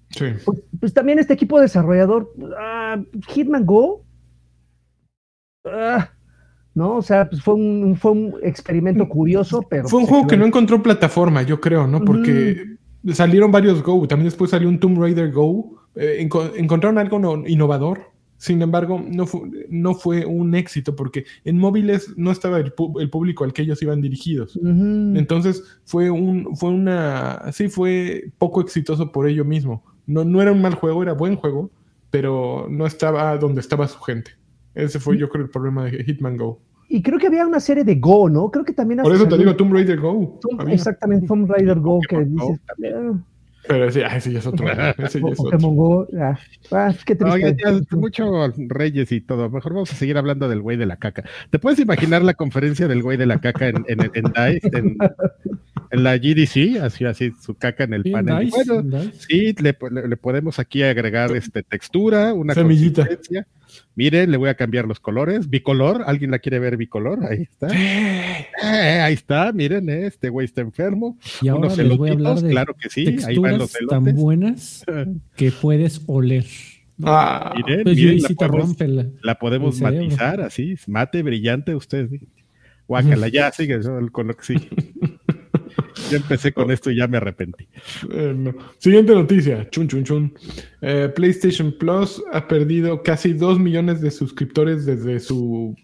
sí. pues, pues también este equipo desarrollador, uh, Hitman Go, uh, ¿no? O sea, pues fue un, fue un experimento curioso, pero... Fue un juego que no encontró plataforma, yo creo, ¿no? Porque uh-huh. salieron varios Go, también después salió un Tomb Raider Go, eh, enco- encontraron algo no- innovador. Sin embargo, no fue, no fue un éxito porque en móviles no estaba el, pu- el público al que ellos iban dirigidos. Uh-huh. Entonces fue un, fue una, sí fue poco exitoso por ello mismo. No, no era un mal juego, era buen juego, pero no estaba donde estaba su gente. Ese fue, yo creo, el problema de Hitman Go. Y creo que había una serie de Go, ¿no? Creo que también. Por eso salido... te digo Tomb Raider Go. Tomb... Exactamente, Tomb Raider Go que dices. Go. Pero ese, ese ya es otro. Ese ya es Pokémon otro. Go. Ah, ah, qué triste. No, ya, ya, mucho Reyes y todo. Mejor vamos a seguir hablando del güey de la caca. ¿Te puedes imaginar la conferencia del güey de la caca en, en, en Dice? En, en la G D C, así, así, su caca en el sí, panel. Nice, bueno, nice. Sí, le, le, le podemos aquí agregar este, textura, una semillita. Miren, le voy a cambiar los colores. Bicolor, ¿alguien la quiere ver bicolor? Ahí está. Eh, ahí está, miren, este güey está enfermo. Y ahora unos les voy a hablar de claro que sí, texturas ahí van los elotes tan buenas que puedes oler. Ah, miren, pues miren, la, si podemos, la, la podemos matizar así, mate, brillante, ustedes. Guácala, ya sigue con lo que sí. Yo empecé con esto y ya me arrepentí. Eh, no. Siguiente noticia. Chun, chun, chun. Eh, PlayStation Plus ha perdido casi dos millones de suscriptores desde su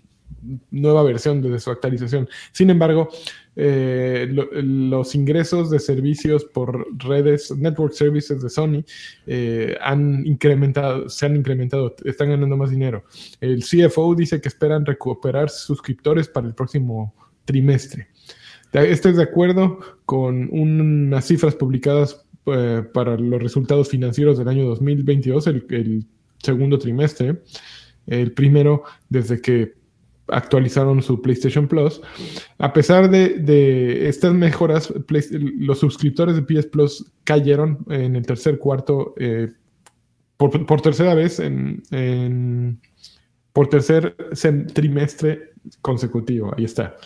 nueva versión, desde su actualización. Sin embargo, eh, lo, los ingresos de servicios por redes, network services de Sony, eh, han incrementado, se han incrementado, están ganando más dinero. El C F O dice que esperan recuperar suscriptores para el próximo trimestre. Esto es de acuerdo con unas cifras publicadas eh, para los resultados financieros del año dos mil veintidós, el, el segundo trimestre, el primero desde que actualizaron su PlayStation Plus. A pesar de, de estas mejoras, play, los suscriptores de P S Plus cayeron en el tercer cuarto eh, por, por tercera vez en, en por tercer trimestre consecutivo. Ahí está.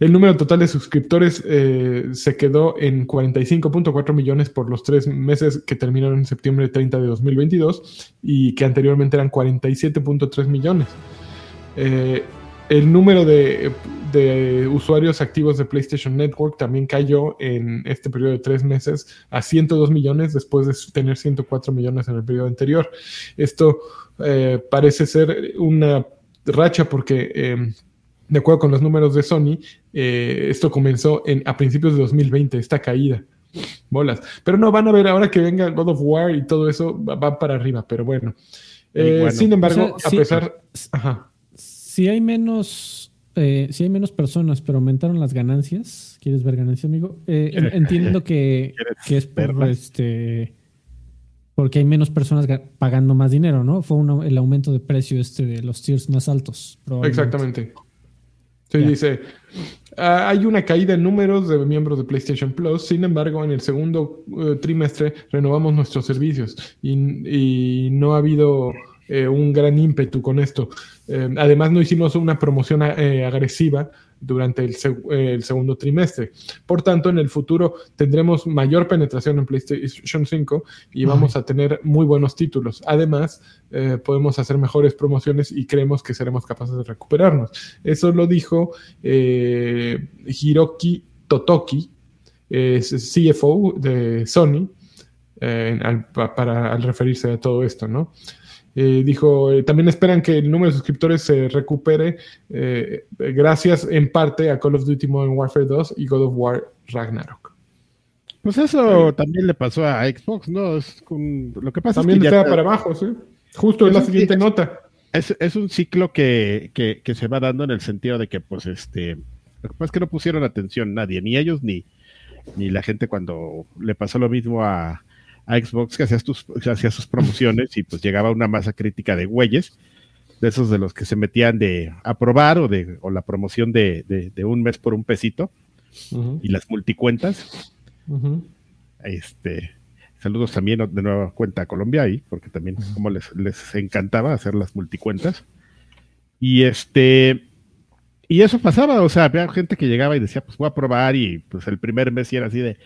El número total de suscriptores eh, se quedó en cuarenta y cinco punto cuatro millones por los tres meses que terminaron en septiembre treinta de dos mil veintidós y que anteriormente eran cuarenta y siete punto tres millones. Eh, el número de, de usuarios activos de PlayStation Network también cayó en este periodo de tres meses a ciento dos millones después de tener ciento cuatro millones en el periodo anterior. Esto eh, parece ser una racha porque... Eh, de acuerdo con los números de Sony, eh, esto comenzó en, a principios de dos mil veinte, esta caída. Bolas. Pero no, van a ver ahora que venga God of War y todo eso, va, va para arriba, pero bueno. Eh, bueno sin embargo, o sea, a sí, pesar... Ajá. Si hay menos eh, si hay menos personas, pero aumentaron las ganancias. ¿Quieres ver ganancias, amigo? Eh, entiendo que, que es por verla? este porque hay menos personas ga- pagando más dinero, ¿no? Fue una, el aumento de precio este de los tiers más altos. Exactamente. Sí, yeah. Dice, uh, hay una caída en números de miembros de PlayStation Plus, sin embargo, en el segundo uh, trimestre renovamos nuestros servicios y, y no ha habido eh, un gran ímpetu con esto. Eh, además, no hicimos una promoción eh, agresiva durante el, seg- eh, el segundo trimestre. Por tanto, en el futuro tendremos mayor penetración en PlayStation cinco y vamos Ay. a tener muy buenos títulos. Además, eh, podemos hacer mejores promociones y creemos que seremos capaces de recuperarnos. Eso lo dijo eh, Hiroki Totoki, eh, C F O de Sony, eh, al, para, al referirse a todo esto, ¿no? Eh, dijo, eh, también esperan que el número de suscriptores se recupere eh, gracias en parte a Call of Duty Modern Warfare dos y God of War Ragnarok. Pues eso también le pasó a Xbox, ¿no? Es con, lo que pasa también es que estaba ya... para abajo, sí. Justo es la siguiente es, nota. Es, es un ciclo que, que, que se va dando en el sentido de que, pues, este... Lo que pasa es que no pusieron atención nadie, ni ellos ni... ni la gente cuando le pasó lo mismo a, a Xbox, que hacía tus, que hacía sus promociones y pues llegaba una masa crítica de güeyes, de esos de los que se metían de aprobar o de o la promoción de, de, de un mes por un pesito, uh-huh. y las multicuentas. Uh-huh. Este, saludos también de nueva cuenta a Colombia ahí, porque también uh-huh. como les, les encantaba hacer las multicuentas. Y este y eso pasaba, o sea, había gente que llegaba y decía, pues voy a probar, y pues el primer mes y era así de,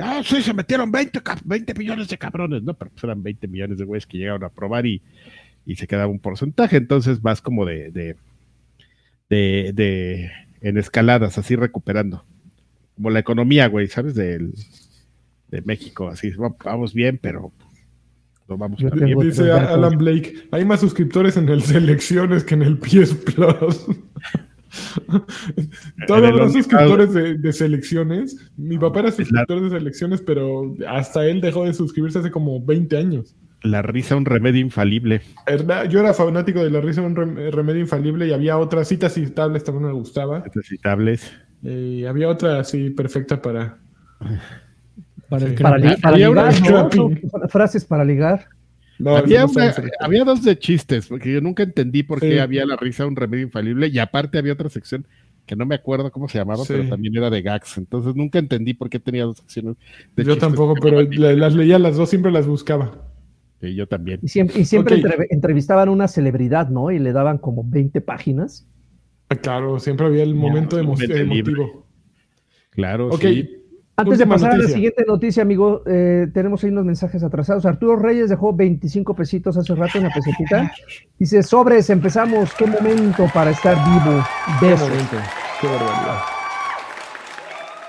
ah, oh, sí, se metieron veinte, veinte millones de cabrones, ¿no? Pero pues eran veinte millones de güeyes que llegaron a probar y, y se quedaba un porcentaje, entonces vas como de, de, de, de, en escaladas, así recuperando, como la economía, güey, ¿sabes? Del, de México, así, vamos bien, pero... Vamos también. Dice Alan Blake, hay más suscriptores en el Selecciones que en el P S Plus. Todos los suscriptores de, de Selecciones. Mi no, papá era suscriptor la... de Selecciones, pero hasta él dejó de suscribirse hace como veinte años. La risa, un remedio infalible. Era, yo era fanático de La risa, un rem, remedio infalible, y había otras citas citables, también me gustaba. Citas citables. Y había otra así perfecta para... Para, sí. para, li- para ligar, ¿no? Frases para ligar. No, había, no una, había dos de chistes, porque yo nunca entendí por qué sí. había La risa, un remedio infalible, y aparte había otra sección que no me acuerdo cómo se llamaba, sí. pero también era de gags, entonces nunca entendí por qué tenía dos secciones de yo chistes. Yo tampoco, pero la, las leía las dos, siempre las buscaba. Sí, yo también. Y siempre, y siempre okay. entre, entrevistaban a una celebridad, ¿no? Y le daban como veinte páginas. Claro, siempre había el momento no, emo- emotivo. Claro, okay. sí. Antes de pasar noticia. a la siguiente noticia, amigo, eh, tenemos ahí unos mensajes atrasados. Arturo Reyes dejó veinticinco pesitos hace rato en la pesetita. Dice, sobres, empezamos. Qué momento para estar vivo. Besos. Qué momento. Qué barbaridad.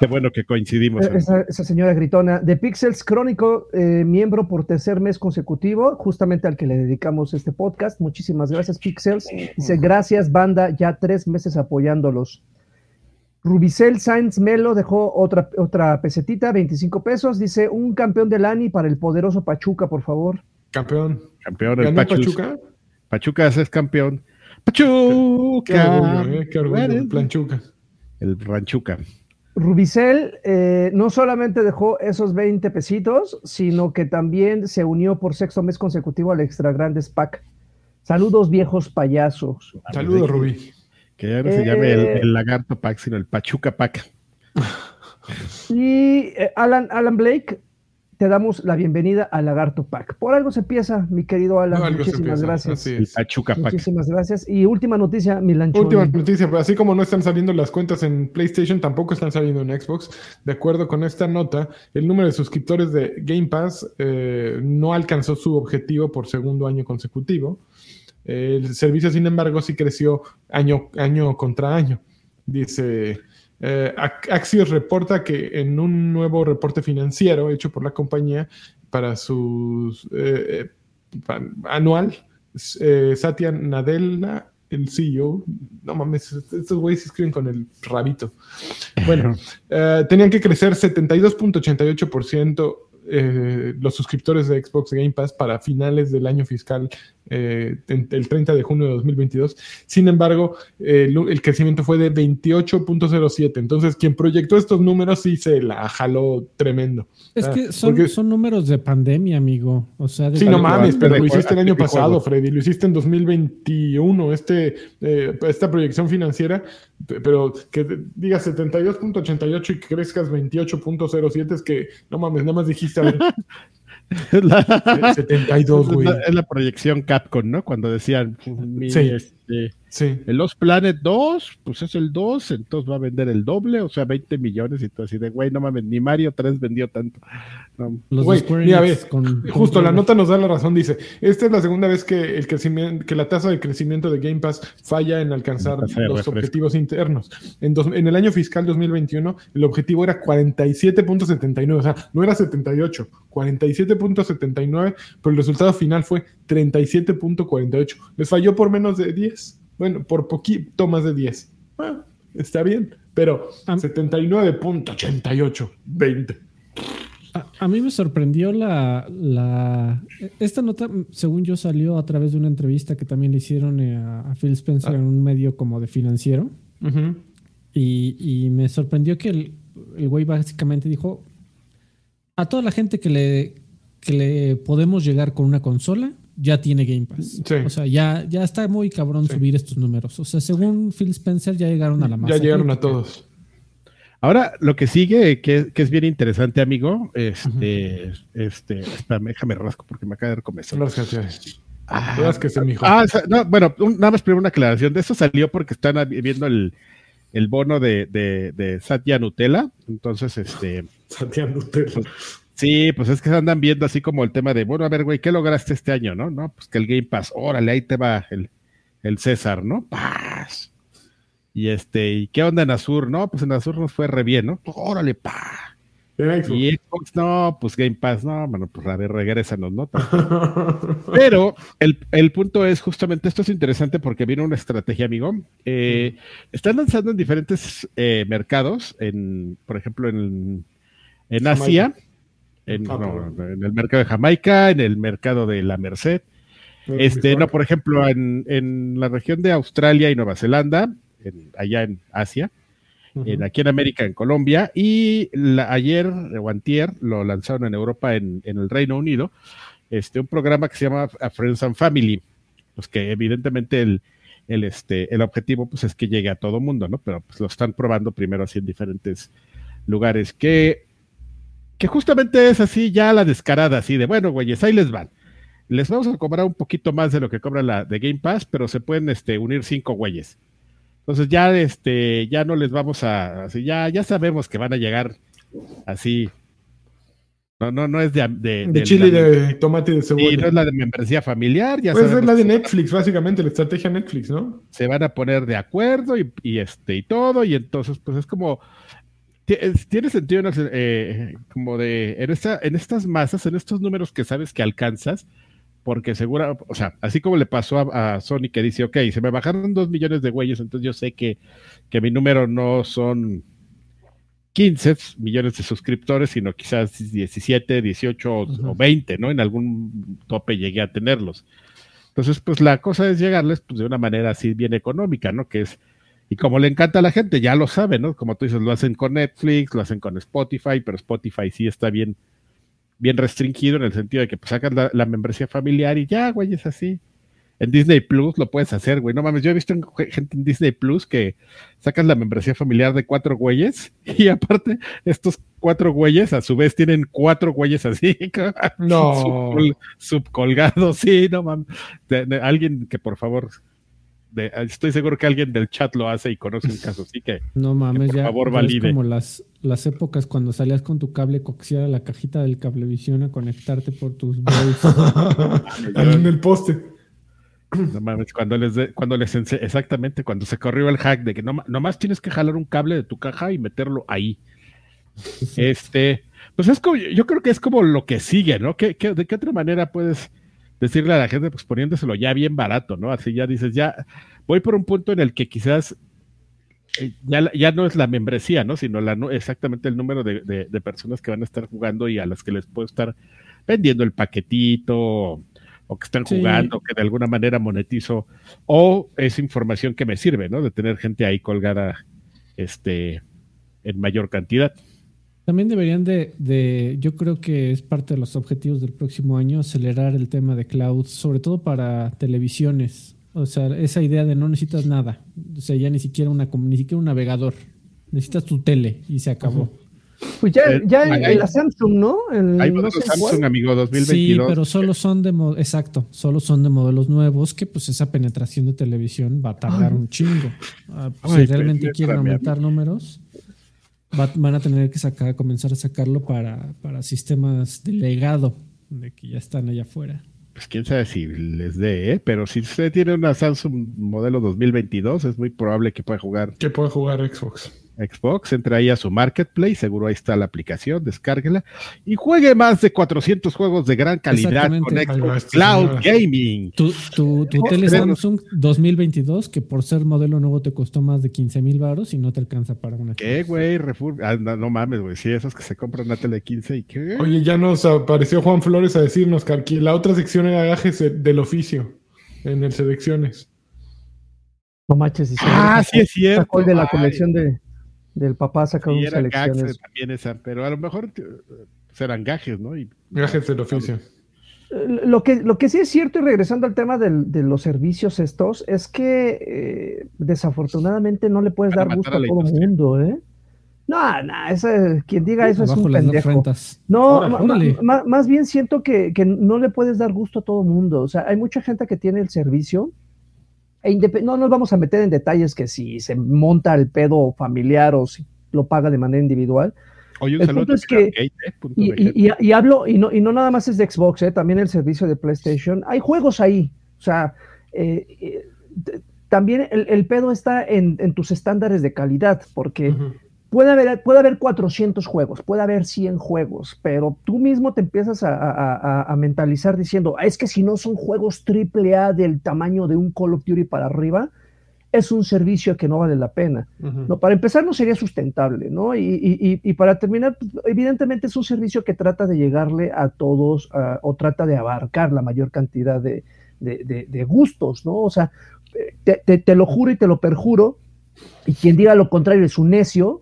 Qué bueno que coincidimos. Eh, esa, esa señora gritona. The Pixels Crónico, eh, miembro por tercer mes consecutivo, justamente al que le dedicamos este podcast. Muchísimas gracias, Pixels. Dice, gracias, banda, ya tres meses apoyándolos. Rubicel Sainz Melo dejó otra, otra pesetita, veinticinco pesos. Dice, un campeón de Lani para el poderoso Pachuca, por favor. Campeón. Campeón, el Pachuca. Pachuca es campeón. Pachuca. Qué orgullo, eh, qué orgullo. El planchuca. El ranchuca. Rubicel eh, no solamente dejó esos veinte pesitos, sino que también se unió por sexto mes consecutivo al Extra Grandes Pack. Saludos, viejos payasos. Saludos, Rubí. Que ya no se eh, llame el, el Lagarto Pack, sino el Pachuca Pack. Y eh, Alan, Alan Blake, te damos la bienvenida al Lagarto Pack. Por algo se empieza, mi querido Alan. No, muchísimas gracias. El Pachuca Pack. Muchísimas gracias. Y última noticia, mi Lanchón. Última noticia, pero así como no están saliendo las cuentas en PlayStation, tampoco están saliendo en Xbox. De acuerdo con esta nota, el número de suscriptores de Game Pass eh, no alcanzó su objetivo por segundo año consecutivo. El servicio, sin embargo, sí creció año, año contra año. Dice, eh, Axios reporta que en un nuevo reporte financiero hecho por la compañía para su eh, anual, eh, Satya Nadella, el C E O, no mames, estos güeyes se escriben con el rabito. Bueno, eh, tenían que crecer setenta y dos punto ochenta y ocho por ciento Eh, los suscriptores de Xbox Game Pass para finales del año fiscal, eh, el treinta de junio de dos mil veintidós. Sin embargo, eh, el, el crecimiento fue de veintiocho punto cero siete. Entonces, quien proyectó estos números sí se la jaló tremendo. Es ¿verdad? que son, Porque... son números de pandemia, amigo. O sea, de sí, no mames, pero lo hiciste el año pasado, Freddy. Lo hiciste en dos mil veintiuno, este, eh, esta proyección financiera. Pero que digas setenta y dos punto ochenta y ocho y que crezcas veintiocho punto cero siete es que, no mames, nada más dijiste a ver, la, setenta y dos, güey. Es, es la proyección Capcom, ¿no? Cuando decían, mi, sí, este, sí. el Lost Planet dos, pues es el dos, entonces va a vender el doble, o sea, veinte millones y todo así de, güey, no mames, ni Mario tres vendió tanto. No. Los güey, mira, ves, con, justo con la nota nos da la razón, dice, esta es la segunda vez que, el crecimiento, que la tasa de crecimiento de Game Pass falla en alcanzar los refresco. objetivos internos. En, dos, en el año fiscal dos mil veintiuno, el objetivo era cuarenta y siete punto setenta y nueve, o sea, no era setenta y ocho, cuarenta y siete punto setenta y nueve, pero el resultado final fue treinta y siete punto cuarenta y ocho. Les falló por menos de diez. Bueno, por poquito más de diez. Bueno, está bien, pero a setenta y nueve punto ochenta y ocho, veinte. A, a mí me sorprendió la, la... Esta nota, según yo, salió a través de una entrevista que también le hicieron a, a Phil Spencer ah. en un medio como de financiero. Uh-huh. Y, y me sorprendió que el, el güey básicamente dijo, a toda la gente que le, que le podemos llegar con una consola, ya tiene Game Pass. Sí. O sea, ya, ya está muy cabrón sí. subir estos números. O sea, según Phil Spencer, ya llegaron a la masa. Ya llegaron a todos. Ahora, lo que sigue, que, que es bien interesante, amigo, este, Ajá. este, espérame, déjame rasco porque me acaba de dar comezón. Gracias. Ah, Rásquese, mijo. Ah, no, bueno, un, nada más primero una aclaración. De eso salió porque están viendo el, el bono de, de, de Satya Nutella. Entonces, este... Satya Nutella. Pues, sí, pues es que andan viendo así como el tema de, bueno, a ver, güey, ¿qué lograste este año, no? No, pues que el Game Pass, órale, ahí te va el, el César, ¿no? ¡Paz! Y este, ¿y qué onda en Azur? No, pues en Azur nos fue re bien, ¿no? Órale, pa. Y Xbox, no, pues Game Pass, no, bueno, pues a ver, regrésanos, ¿no? Pero el, el punto es justamente, esto es interesante porque viene una estrategia, amigo. Eh, mm. Están lanzando en diferentes eh, mercados, en, por ejemplo, en, en Asia, en, ah, no, en el mercado de Jamaica, en el mercado de la Merced. Este, no, por ejemplo, en, en la región de Australia y Nueva Zelanda. En, allá en Asia, uh-huh. en, aquí en América, en Colombia, y la, ayer o antier lo lanzaron en Europa, en, en el Reino Unido, este, un programa que se llama A Friends and Family, pues que evidentemente el, el, este, el objetivo pues es que llegue a todo mundo, ¿no? Pero pues lo están probando primero así en diferentes lugares, que, que justamente es así ya la descarada, así de, bueno, güeyes, ahí les van. Les vamos a cobrar un poquito más de lo que cobra la de Game Pass, pero se pueden este, unir cinco güeyes. Entonces ya este, ya no les vamos a, así, ya, ya sabemos que van a llegar así. No, no, no es de de, de, de chile, la, de tomate y de cebolla. Y no es la de membresía familiar, ya pues es la de Netflix, básicamente, la estrategia Netflix, ¿no? Se van a poner de acuerdo y, y este, y todo, y entonces, pues es como tiene sentido eh, como de en esta, en estas masas, en estos números que sabes que alcanzas. Porque segura, o sea, así como le pasó a, a Sony que dice, ok, se me bajaron dos millones de güeyes, entonces yo sé que, que mi número no son quince millones de suscriptores, sino quizás diecisiete, dieciocho uh-huh. o veinte, ¿no? En algún tope llegué a tenerlos. Entonces, pues la cosa es llegarles pues, de una manera así bien económica, ¿no? Que es, y como le encanta a la gente, ya lo sabe, ¿no? Como tú dices, lo hacen con Netflix, lo hacen con Spotify, pero Spotify sí está bien bien restringido en el sentido de que pues, sacas la, la membresía familiar y ya, güey, es así. En Disney Plus lo puedes hacer, güey. No mames, yo he visto en, gente en Disney Plus que sacas la membresía familiar de cuatro güeyes y aparte estos cuatro güeyes a su vez tienen cuatro güeyes así. No. Subcolgados, sí, no mames. De, de, alguien que por favor, de, estoy seguro que alguien del chat lo hace y conoce el caso, así que no mames, que por ya, favor ya valide. Es como las... las épocas cuando salías con tu cable coaxial a la cajita del Cablevisión a conectarte por tus boys. En el poste. No mames, cuando les, de, cuando les ense, exactamente, cuando se corrió el hack de que no, nomás tienes que jalar un cable de tu caja y meterlo ahí. Sí. Este, pues es como, yo creo que es como lo que sigue, ¿no? ¿Qué, qué, ¿De qué otra manera puedes decirle a la gente? Pues poniéndoselo ya bien barato, ¿no? Así ya dices, ya voy por un punto en el que quizás Ya, ya no es la membresía, ¿no? Sino la, exactamente el número de, de, de personas que van a estar jugando y a las que les puedo estar vendiendo el paquetito o, o que están jugando, sí. que de alguna manera monetizo o es información que me sirve, ¿no? De tener gente ahí colgada este, en mayor cantidad. También deberían de, de, yo creo que es parte de los objetivos del próximo año acelerar el tema de cloud, sobre todo para televisiones. O sea, esa idea de no necesitas nada. O sea, ya ni siquiera una ni siquiera un navegador. Necesitas tu tele y se acabó. Pues ya, ya en, en la Samsung, ¿no? En, hay modelos no sé Samsung, cuál. Amigo, dos mil veintidós. Sí, pero solo son de... Exacto, solo son de modelos nuevos que pues esa penetración de televisión va a tardar un chingo. Ah, pues, Ay, si realmente quieren aumentar mía. números, va, van a tener que sacar, comenzar a sacarlo para, para sistemas de legado, de que ya están allá afuera. Pues quién sabe si les dé, ¿eh? Pero si usted tiene una Samsung modelo dos mil veintidós, es muy probable que pueda jugar. Que pueda jugar Xbox. Xbox, entra ahí a su marketplace, seguro ahí está la aplicación, descárguela y juegue más de cuatrocientos juegos de gran calidad con Xbox Cloud Gaming. Tu, tu, tu tele Samsung dos mil veintidós, que por ser modelo nuevo te costó más de quince mil baros y no te alcanza para una. ¿Qué, güey? Refur- ah, no, no mames, güey. Sí, esos que se compran una tele de quince y qué. Oye, ya nos apareció Juan Flores a decirnos, Karki, la otra sección era gajes del oficio en el Selecciones. No manches. Si ah, sí es cierto. Sacó de la colección de... del papá sacaron selecciones. Gags, también esa, pero a lo mejor serán gajes, ¿no? Y, gajes del oficio. Lo que, lo que sí es cierto, y regresando al tema del, de los servicios estos, es que eh, desafortunadamente no le puedes Para dar gusto a, a todo el mundo, ¿eh? No, no, esa, quien diga eso es un pendejo. No, órale, órale. Más, más bien siento que, que no le puedes dar gusto a todo el mundo. O sea, hay mucha gente que tiene el servicio. E independ- no nos vamos a meter en detalles que si se monta el pedo familiar o si lo paga de manera individual. Oye, un el punto es que, que y, y, y, y hablo, y no, y no nada más es de Xbox, ¿eh? También el servicio de PlayStation, hay juegos ahí, o sea, eh, eh, t- también el, el pedo está en, en tus estándares de calidad, porque uh-huh. puede haber, puede haber cuatrocientos juegos, puede haber cien juegos, pero tú mismo te empiezas a, a, a, a mentalizar diciendo, es que si no son juegos triple A del tamaño de un Call of Duty para arriba, es un servicio que no vale la pena. Uh-huh. No, para empezar no sería sustentable, ¿no? Y, y, y para terminar, evidentemente es un servicio que trata de llegarle a todos uh, o trata de abarcar la mayor cantidad de, de, de, de gustos, ¿no? O sea, te, te, te lo juro y te lo perjuro, y quien diga lo contrario es un necio.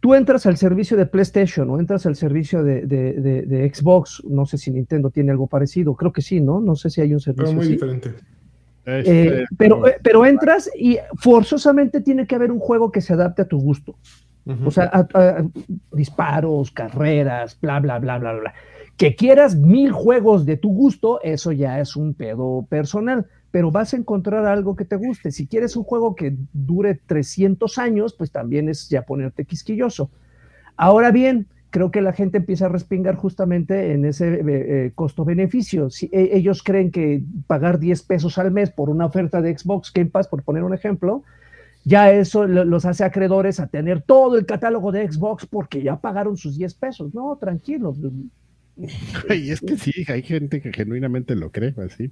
Tú entras al servicio de PlayStation o entras al servicio de, de, de, de Xbox, no sé si Nintendo tiene algo parecido, creo que sí, ¿no? No sé si hay un servicio Pero muy así. diferente. Eh, pero, pero entras y forzosamente tiene que haber un juego que se adapte a tu gusto. Uh-huh. O sea, a, a, disparos, carreras, bla, bla, bla, bla, bla. Que quieras mil juegos de tu gusto, eso ya es un pedo personal, pero vas a encontrar algo que te guste. Si quieres un juego que dure trescientos años, pues también es ya ponerte quisquilloso. Ahora bien, creo que la gente empieza a respingar justamente en ese eh, costo-beneficio. Si eh, ellos creen que pagar diez pesos al mes por una oferta de Xbox Game Pass, por poner un ejemplo, ya eso lo, los hace acreedores a tener todo el catálogo de Xbox porque ya pagaron sus diez pesos. No, tranquilos. Y es que sí, hay gente que genuinamente lo cree así.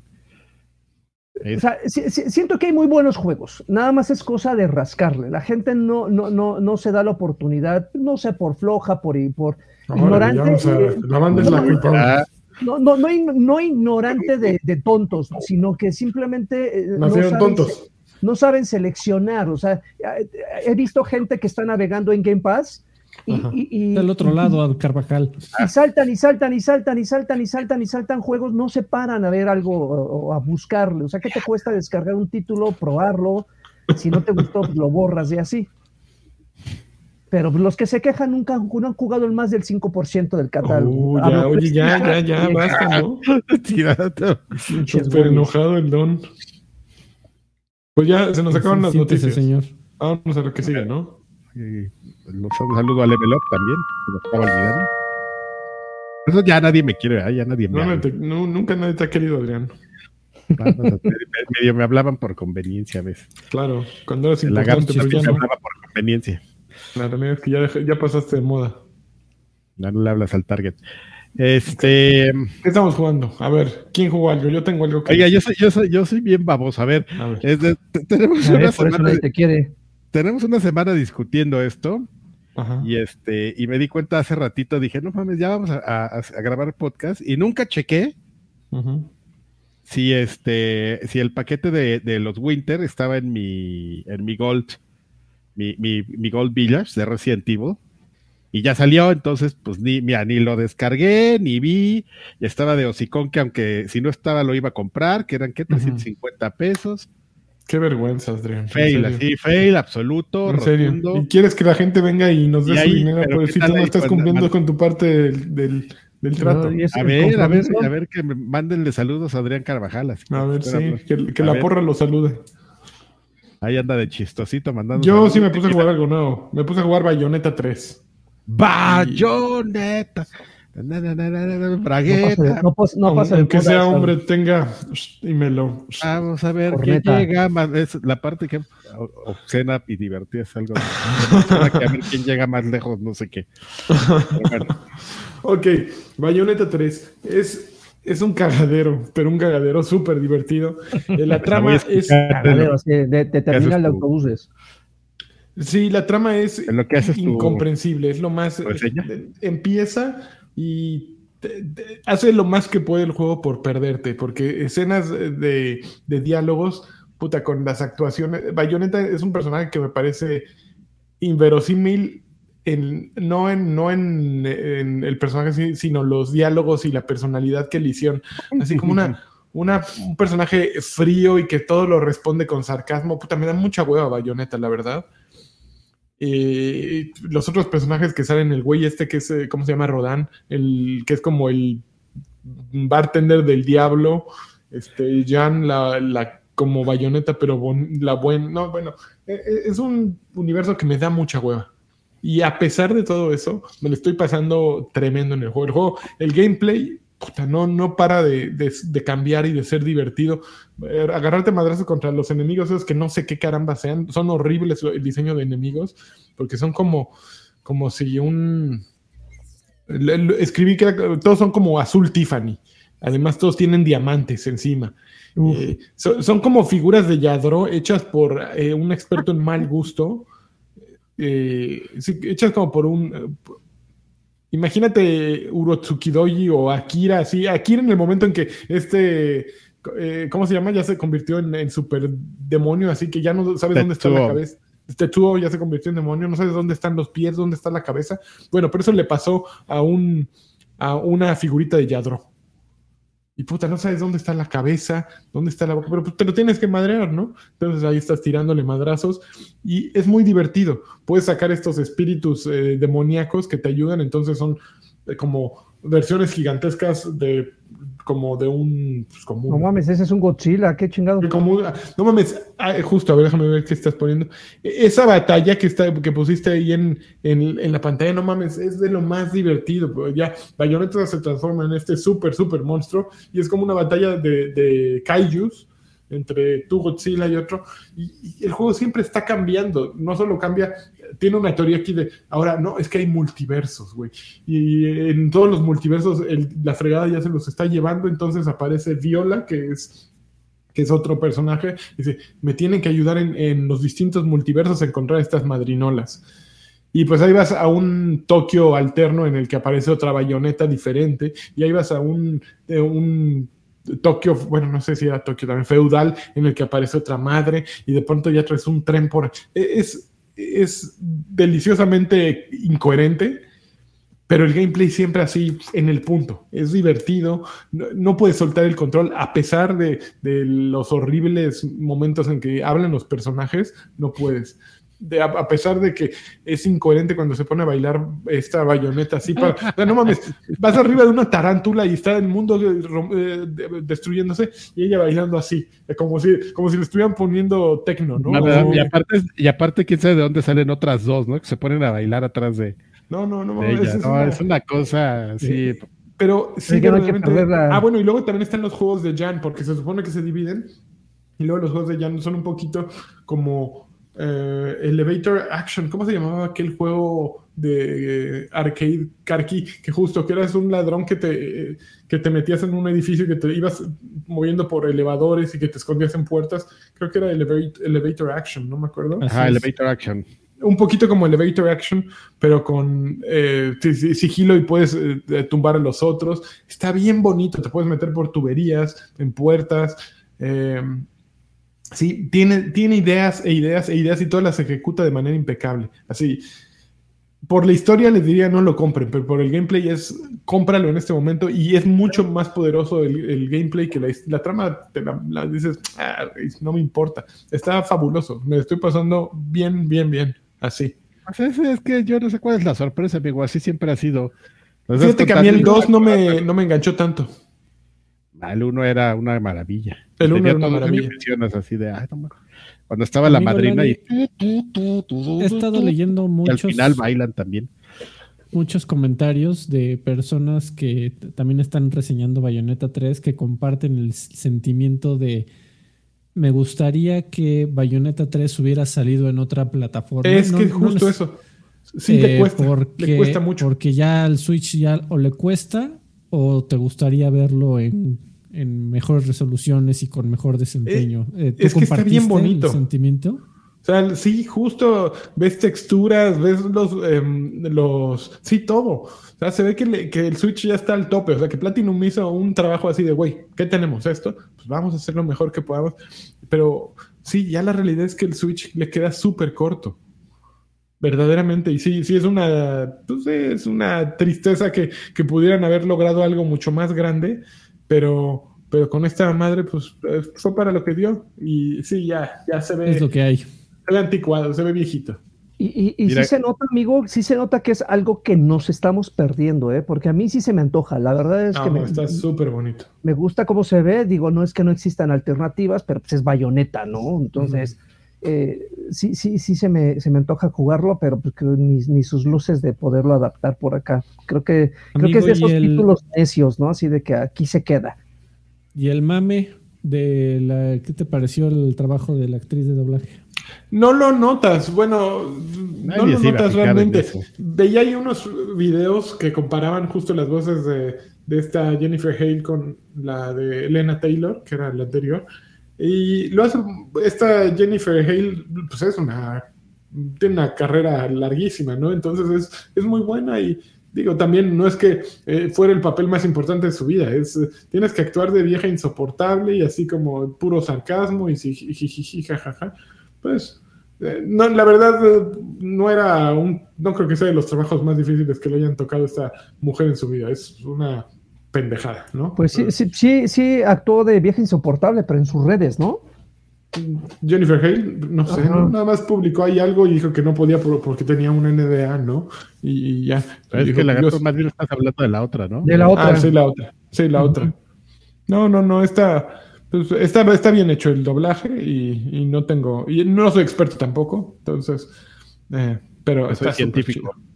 O sea, siento que hay muy buenos juegos, nada más es cosa de rascarle. La gente no, no, no, no se da la oportunidad, no sé, por floja, por, por Ahora, ignorante. Eh, la banda es la culpa. No, no, no, no, no ignorante de, de tontos, sino que simplemente eh, no, saben, tontos. no saben seleccionar. O sea, he visto gente que está navegando en Game Pass. Y, y, y, del otro lado, al Carvajal. Y saltan, y saltan, y saltan, y saltan, y saltan, y saltan juegos, no se paran a ver algo o a buscarle. O sea, ¿qué te cuesta descargar un título, probarlo? Si no te gustó, lo borras y así. Pero los que se quejan nunca no han jugado el más del cinco por ciento del catálogo. Uh, ya, Hablo, oye, ya, ya, ya, ya, basta, ¿no? Súper enojado el don. Pues ya, se nos acabaron las noticias, señor. Vamos a lo que sigue, ¿no? Eh, un saludo a Level Up también, se lo estaba olvidando. Eso ya nadie me quiere, ¿eh? Ya nadie me no, te, no, nunca nadie te ha querido, Adrián. Vamos a hacer, medio me hablaban por conveniencia a veces. Claro, cuando eras el importante lagarto también me hablaba por conveniencia. La realidad es que ya, ya pasaste de moda. No, no le hablas al target. Este, ¿qué estamos jugando? A ver, ¿quién jugó algo? Yo tengo algo que... Oiga, yo soy, yo soy, yo soy bien baboso. A ver, a ver. Es de, tenemos a ver, una semana nadie te quiere. Tenemos una semana discutiendo esto. Ajá. y este y me di cuenta hace ratito, dije, no mames, ya vamos a, a, a grabar podcast y nunca chequé uh-huh. si este si el paquete de, de los Winter estaba en mi en mi Gold mi, mi, mi Gold Village de Resident Evil y ya salió, entonces pues ni mira, ni lo descargué, ni vi, ya estaba de hocicón que aunque si no estaba lo iba a comprar, que eran ¿qué? trescientos cincuenta pesos. Qué vergüenza, Adrián. Fail, así, fail absoluto, en serio. Rotundo. Y quieres que la gente venga y nos dé y ahí, su dinero, pero si tú no estás cumpliendo la... con tu parte del, del, del trato. No, a ver, a ver, a ver, que me mándenle saludos a Adrián Carvajal. Así a ver, sí, que, que la ver. porra lo salude. Ahí anda de chistosito mandando. Yo saludos. Sí me puse a jugar algo nuevo. Me puse a jugar Bayonetta tres. ¡Bayonetta! Na, na, na, na, na, na, bragueta. No pasa, no pasa, no aunque sea hombre, tenga y me lo. Vamos a ver qué llega más. Es la parte que obscena y divertida es algo. Que a ver quién llega más lejos, no sé qué. Bueno. Ok, Bayonetta tres es, es un cagadero, pero un cagadero súper divertido. La trama es cagadero, te termina el autobuses. Sí, la trama es lo que haces incomprensible, es lo más. ¿Reseña? Empieza. Y te, te hace lo más que puede el juego por perderte, porque escenas de, de diálogos, puta, con las actuaciones. Bayonetta es un personaje que me parece inverosímil en, no, en, no en, en el personaje, sino los diálogos y la personalidad que le hicieron. Así como una, una, un personaje frío y que todo lo responde con sarcasmo. Puta, me da mucha hueva Bayonetta, la verdad. Eh, los otros personajes que salen, el güey este que es, ¿cómo se llama? Rodan, el que es como el bartender del diablo, este, Jan, la, la como Bayonetta, pero bon, la buena, no, bueno, eh, es un universo que me da mucha hueva. Y a pesar de todo eso, me lo estoy pasando tremendo en el juego. El juego, el gameplay, puta, no, no para de, de, de cambiar y de ser divertido. Eh, agarrarte madrazos contra los enemigos, esos que no sé qué caramba sean. Son horribles el diseño de enemigos, porque son como, como si un... Escribí que era, todos son como azul Tiffany. Además, todos tienen diamantes encima. Eh, so, son como figuras de Yadro hechas por eh, un experto en mal gusto. Eh, sí, hechas como por un... Por, imagínate Urotsukidoji o Akira, así. Akira en el momento en que este, eh, ¿cómo se llama? Ya se convirtió en, en super demonio, así que ya no sabes dónde está la cabeza. Este Tetsuo ya se convirtió en demonio, no sabes dónde están los pies, dónde está la cabeza. Bueno, pero eso le pasó a un a una figurita de Yadro. Y puta, no sabes dónde está la cabeza, dónde está la boca, pero te lo tienes que madrear, ¿no? Entonces ahí estás tirándole madrazos y es muy divertido. Puedes sacar estos espíritus eh, demoníacos que te ayudan, entonces son eh, como versiones gigantescas de como de un... Pues, como un no mames, ese es un Godzilla, qué chingado. Como, no mames, ah, justo, a ver, déjame ver qué estás poniendo. Esa batalla que está que pusiste ahí en, en, en la pantalla, no mames, es de lo más divertido. Ya Bayonetta se transforma en este súper, súper monstruo y es como una batalla de, de kaijus entre tú, Godzilla y otro. Y, y el juego siempre está cambiando, no solo cambia... Tiene una teoría aquí de, ahora, no, es que hay multiversos, güey. Y en todos los multiversos el, la fregada ya se los está llevando, entonces aparece Viola, que es, que es otro personaje. Dice, me tienen que ayudar en, en los distintos multiversos a encontrar estas madrinolas. Y pues ahí vas a un Tokio alterno en el que aparece otra Bayonetta diferente. Y ahí vas a un... Eh, un Tokio, bueno, no sé si era Tokio también, feudal, en el que aparece otra madre. Y de pronto ya traes un tren por... Es... es deliciosamente incoherente, pero el gameplay siempre así en el punto. Es divertido, no, no puedes soltar el control a pesar de, de los horribles momentos en que hablan los personajes, no puedes. De, a, a pesar de que es incoherente cuando se pone a bailar esta Bayonetta así para... O sea, no mames, vas arriba de una tarántula y está el mundo de, de, destruyéndose y ella bailando así, como si, como si le estuvieran poniendo techno, ¿no? La verdad, o, y, aparte, y aparte, quién sabe de dónde salen otras dos, ¿no? Que se ponen a bailar atrás de... No, no, no mames. Es, es, no, una, es una cosa así... Eh, pero sí, que no hay que perderla. Ah, bueno, y luego también están los juegos de Jan, porque se supone que se dividen y luego los juegos de Jan son un poquito como... Uh, Elevator Action, ¿cómo se llamaba aquel juego de eh, arcade Karki? Que justo que eras un ladrón que te, eh, que te metías en un edificio y que te ibas moviendo por elevadores y que te escondías en puertas. Creo que era Elevate, Elevator Action, no me acuerdo. Ajá, sí, Elevator Action. Un poquito como Elevator Action, pero con eh, sigilo y puedes eh, tumbar a los otros. Está bien bonito, te puedes meter por tuberías, en puertas. Eh, Sí, tiene, tiene ideas e ideas e ideas y todas las ejecuta de manera impecable. Así, por la historia les diría no lo compren, pero por el gameplay es cómpralo en este momento y es mucho más poderoso el, el gameplay que la, la trama. Te la, la dices, ah, no me importa. Está fabuloso, me estoy pasando bien, bien, bien, así. Es, es que yo no sé cuál es la sorpresa, amigo, así siempre ha sido. Nos Fíjate que a mí el dos no me, no me enganchó tanto. El uno era una maravilla. El uno era una maravilla. Así de, ay, no, cuando estaba la madrina y... He estado leyendo muchos... Y al final bailan también. Muchos comentarios de personas que t- también están reseñando Bayonetta tres que comparten el sentimiento de... Me gustaría que Bayonetta tres hubiera salido en otra plataforma. Es no, que justo no les... eso. Sí eh, le cuesta. Porque, le cuesta mucho. Porque ya al Switch ya o le cuesta o te gustaría verlo en... en mejores resoluciones y con mejor desempeño. Eh, ¿Tú es que está bien bonito el sentimiento? O sea, sí, justo ves texturas, ves los, eh, los sí, todo. O sea, se ve que, le, que el Switch ya está al tope. O sea, que Platinum hizo un trabajo así de, güey, ¿qué tenemos esto? Pues vamos a hacer lo mejor que podamos. Pero sí, ya la realidad es que el Switch le queda súper corto. verdaderamente. Y sí, sí es una, pues es una tristeza que, que pudieran haber logrado algo mucho más grande, pero... Pero con esta madre, pues, fue para lo que dio. Y sí, ya, ya se ve... Es lo que hay. Se ve anticuado, se ve viejito. Y, y, y sí se nota, amigo, sí se nota que es algo que nos estamos perdiendo, ¿eh? Porque a mí sí se me antoja. La verdad es no, que... No, me, está súper bonito. Me gusta cómo se ve. Digo, no es que no existan alternativas, pero pues es Bayonetta, ¿no? Entonces, mm. eh, sí, sí, sí se me, se me antoja jugarlo, pero pues, ni, ni sus luces de poderlo adaptar por acá. Creo que, amigo, creo que es de esos el... títulos necios, ¿no? Así de que aquí se queda. ¿Y el mame de la... ¿Qué te pareció el trabajo de la actriz de doblaje? No lo notas, bueno, no lo notas realmente. Veía ahí unos videos que comparaban justo las voces de, de esta Jennifer Hale con la de Elena Taylor, que era la anterior. Y lo hace... Esta Jennifer Hale, pues es una... Tiene una carrera larguísima, ¿no? Entonces es, es muy buena y... Digo, también no es que eh, fuera el papel más importante de su vida. Es, eh, tienes que actuar de vieja insoportable y así como puro sarcasmo y jijiji, jajaja. Pues, eh, no, la verdad, eh, no era un... No creo que sea de los trabajos más difíciles que le hayan tocado a esta mujer en su vida. Es una pendejada, ¿no? Pues sí, sí, sí, sí actuó de vieja insoportable, pero en sus redes, ¿no? Jennifer Hale, no sé, ¿no? Nada más publicó ahí algo y dijo que no podía por, porque tenía una N D A, ¿no? Y, y ya. Es dijo, que la gato más bien estás hablando de la otra, ¿no? De la otra. Ah, sí, la otra. Sí, la uh-huh. otra. No, no, no, está, pues, está, está bien hecho el doblaje y, y no tengo... Y no soy experto tampoco, entonces... Eh, pero pues está soy científico. Chido.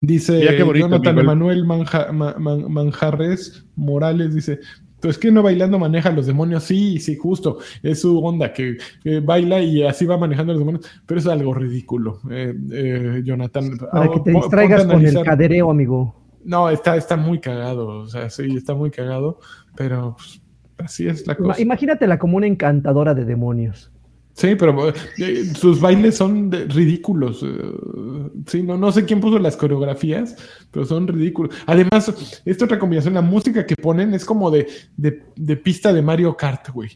Dice bonito, Jonathan amigo. Manuel Manja, Man, Man, Manjarres Morales, dice... Es que no bailando maneja a los demonios. Sí, sí, justo. Es su onda que eh, baila y así va manejando a los demonios. Pero es algo ridículo, eh, eh, Jonathan. Para que te distraigas con el cadereo, amigo. No, está, está muy cagado. O sea, sí, está muy cagado. Pero pues, así es la cosa. Imagínatela como una encantadora de demonios. Sí, pero eh, sus bailes son de, ridículos. Uh, sí, no, no sé quién puso las coreografías, pero son ridículos. Además, esta otra combinación, la música que ponen es como de, de, de pista de Mario Kart, güey.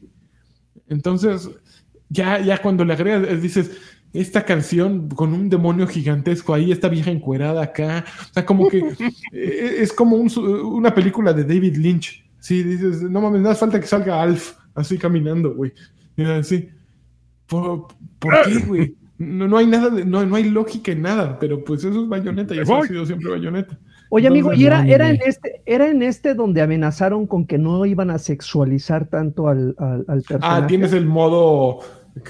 Entonces, ya, ya cuando le agregas, dices, esta canción con un demonio gigantesco ahí, esta vieja encuerada acá. O sea, como que eh, es como un, una película de David Lynch. Sí, dices, no mames, no hace falta que salga Alf así caminando, güey. Así. ¿Por, ¿Por qué, güey? No, no hay nada, de, no, no hay lógica en nada, pero pues eso es Bayonetta y eso ha sido siempre Bayonetta. Oye, amigo, entonces, y era, no, era en este, era en este donde amenazaron con que no iban a sexualizar tanto al, al, al personaje. Ah, tienes el modo,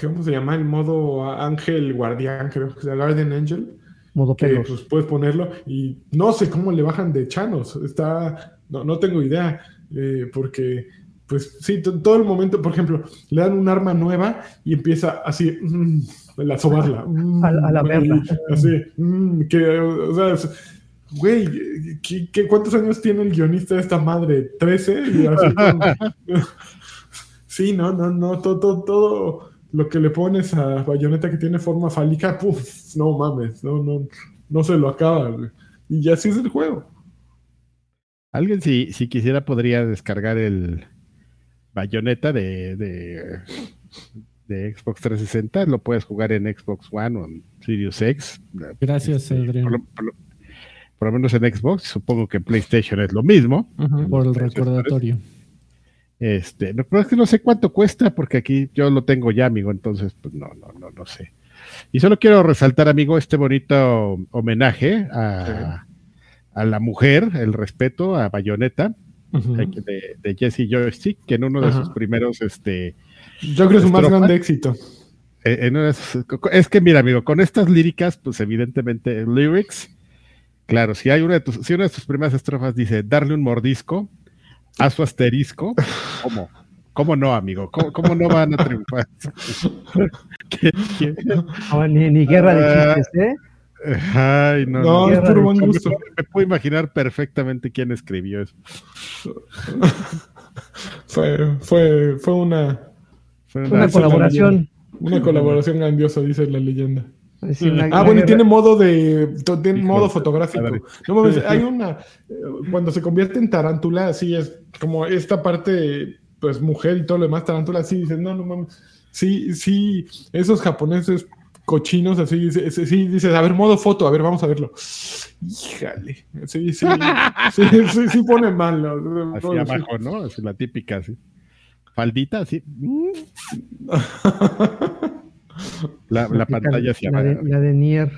¿cómo se llama? El modo ángel guardián, creo que es el Guardian Angel. Modo que, pelos. Pues puedes ponerlo y no sé cómo le bajan de chanos. Está, no, no tengo idea, eh, porque... Pues sí, todo el momento, por ejemplo, le dan un arma nueva y empieza así, mmm, a sobarla. Mmm, a, a la verla. Así, mmm, que, o sea, güey, ¿qué, qué, ¿cuántos años tiene el guionista de esta madre? ¿trece? Y así, como, sí, no, no, no, todo, todo, todo lo que le pones a Bayonetta que tiene forma fálica, puff, no mames, no, no, no se lo acaba, güey. Y así es el juego. Alguien, si, si quisiera, podría descargar el... Bayonetta de, de, de Xbox trescientos sesenta, lo puedes jugar en Xbox One o en Series X. Gracias, Adrián. Por lo, por lo, por lo menos en Xbox, supongo que PlayStation es lo mismo. Uh-huh, por el recordatorio. Este, lo que pasa es que no sé cuánto cuesta, porque aquí yo lo tengo ya, amigo, entonces pues no, no, no, no sé. Y solo quiero resaltar, amigo, este bonito homenaje a, sí. a la mujer, el respeto a Bayonetta. Uh-huh. De, de Jesse Joystick, que en uno de uh-huh. sus primeros este yo creo su más grande éxito eh, en una, es que mira, amigo, con estas líricas, pues evidentemente lyrics, claro, si hay una de tus, si una de tus primeras estrofas dice darle un mordisco a su asterisco, ¿cómo? ¿Cómo no, amigo? ¿Cómo, cómo no van a triunfar? ¿Qué, qué? No, ni, ni guerra de chistes, ¿eh? Ay, no, no, no es puro buen gusto. Me puedo imaginar perfectamente quién escribió eso. fue, fue, fue una, fue una, una colaboración. Una colaboración grandiosa, dice la leyenda. Una, ah, bueno, y tiene modo de tiene modo fotográfico. No, hay una cuando se convierte en tarántula, así es como esta parte, pues mujer y todo lo demás, tarántula, sí, dices, no, no mames. Sí, sí, esos japoneses cochinos, así, sí, sí, dices, a ver, modo foto, a ver, vamos a verlo. Híjale, sí, sí, sí, sí, sí, sí pone mal. ¿No? Así no, abajo, sí. ¿No? Es la típica, sí. Faldita, así. La, la, la pantalla hacia la, de, la de Nier.